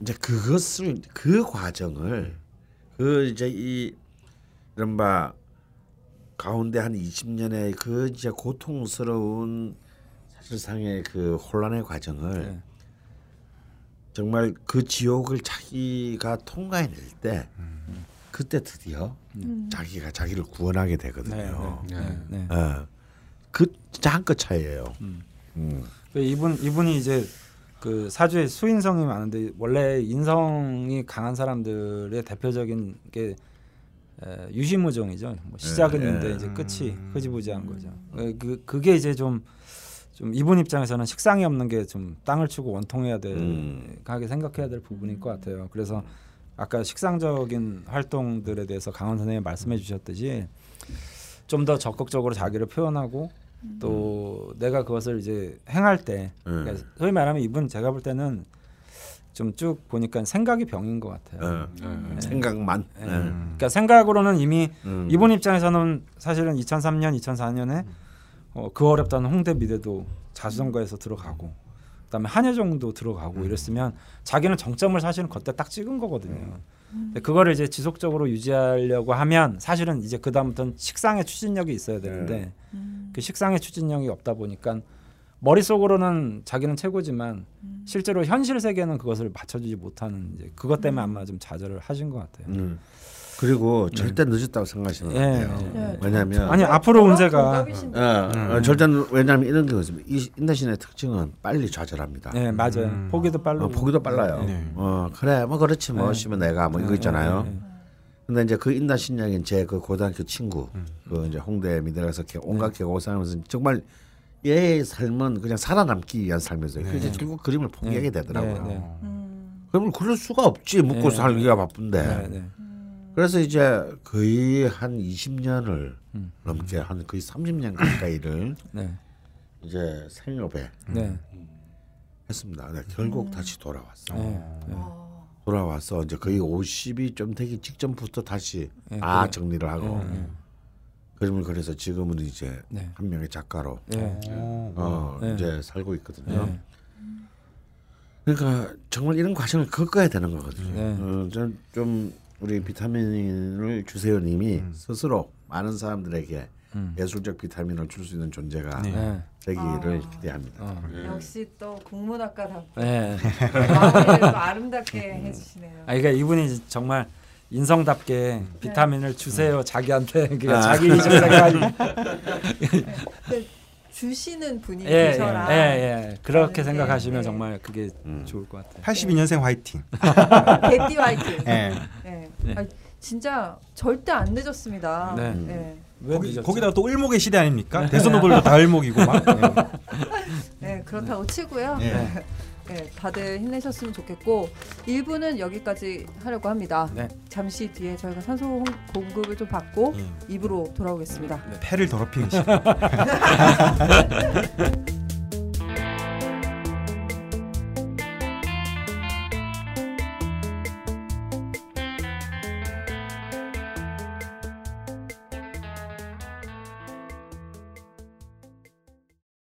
이제 그것을 그 과정을 그 이제 이 이른바 가운데 한 이십 년의 그 이제 고통스러운 사실상의 그 혼란의 과정을 네. 정말 그 지옥을 자기가 통과해낼 때 음. 그때 드디어 음. 자기가 자기를 구원하게 되거든요. 네, 네, 네, 네. 어, 그 진짜 한끗 차이예요. 음. 음. 이분 이분이 이제 그 사주에 수인성이 많은데 원래 인성이 강한 사람들의 대표적인 게 에, 유시무종이죠. 뭐 시작은 있는데 이제 끝이 흐지부지한 거죠. 그 그게 이제 좀 좀 이분 입장에서는 식상이 없는 게 좀 땅을 치고 원통해야 될 음. 하게 생각해야 될 부분일 것 같아요. 그래서 아까 식상적인 활동들에 대해서 강원 선생님이 말씀해 주셨듯이 좀 더 적극적으로 자기를 표현하고 또 음. 내가 그것을 이제 행할 때 음. 그러니까 소위 말하면 이분 제가 볼 때는 좀 쭉 보니까 생각이 병인 것 같아요. 음. 음. 네. 생각만. 네. 음. 그러니까 생각으로는 이미 음. 이분 입장에서는 사실은 이천삼 년, 이천사 년에 음. 어, 그 어렵다는 홍대 미대도 자수성가에서 들어가고 그다음에 한예종도 들어가고 음. 이랬으면 자기는 정점을 사실은 그때 딱 찍은 거거든요. 음. 근데 그거를 이제 지속적으로 유지하려고 하면 사실은 이제 그 다음부터는 식상의 추진력이 있어야 되는데 음. 그 식상의 추진력이 없다 보니까 머릿속으로는 자기는 최고지만 음. 실제로 현실 세계는 그것을 맞춰주지 못하는 이제 그것 때문에 아마 좀 좌절을 하신 것 같아요. 음. 그리고 절대 음. 늦었다고 생각하시는 것 예. 같아요. 예. 왜냐하면 아니 앞으로 운세가 예. 음. 절대 왜냐하면 이런 게 있습니다. 이 인다신의 특징은 빨리 좌절합니다. 네 예, 맞아요. 음. 포기도 빨라. 어, 포기도 빨라요. 예. 어 그래 뭐 그렇지 뭐 싶으면 예. 내가 뭐 이거 있잖아요. 예. 예. 근데 이제 그 인다신약인 제 그 고등학교 친구 음. 그 이제 홍대 미대에서 온갖 개고생하면서 정말 얘의 삶은 그냥 살아남기 위한 삶에서 예. 이제 결국 그림을 포기하게 되더라고요. 예. 예. 음. 그러면 그럴 수가 없지 묵고 예. 살기가 바쁜데. 예. 예. 그래서 이제 거의 한 이십 년을 음. 넘게 한 거의 삼십 년 가까이를 네. 이제 생업에 네. 했습니다. 네, 결국 음. 다시 돌아왔어요. 네. 네. 돌아와서 이제 거의 오십이 좀 되기 직전부터 다시 네. 아 네. 정리를 하고 네. 그러면 그래서 지금은 이제 네. 한 명의 작가로 네. 어, 네. 이제 살고 있거든요. 네. 그러니까 정말 이런 과정을 겪어야 되는 거거든요. 네. 어, 저는 좀 우리 비타민을 주세요 님이 음. 스스로 많은 사람들에게 음. 예술적 비타민을 줄 수 있는 존재가 네. 되기를 아. 기대합니다. 어. 네. 역시 또 국문학과답게 네. 마음을 또 아름답게 해주시네요. 아, 그러니까 이분이 정말 인성답게 비타민을 네. 주세요. 자기한테 그러니까 아. 자기 이중 생각이 네. 주시는 분이 예, 계셔라. 예, 예, 예. 그렇게 생각하시면 예, 예. 정말 그게 음. 좋을 것 같아요. 팔십이 년생 화이팅. 개띠 화이팅. 예. 예. 예. 아, 진짜 절대 안 늦었습니다. 네. 예. 왜 거기, 거기다가 또 을목의 시대 아닙니까? 네. 대선후보들도 다 을목이고 막. 예. 예, 그렇다고 치고요. 예. 예, 다들 힘내셨으면 좋겠고 일 부는 여기까지 하려고 합니다. 네. 잠시 뒤에 저희가 산소 공급을 좀 받고 음. 이 부로 돌아오겠습니다. 네, 폐를 더럽히는 시간.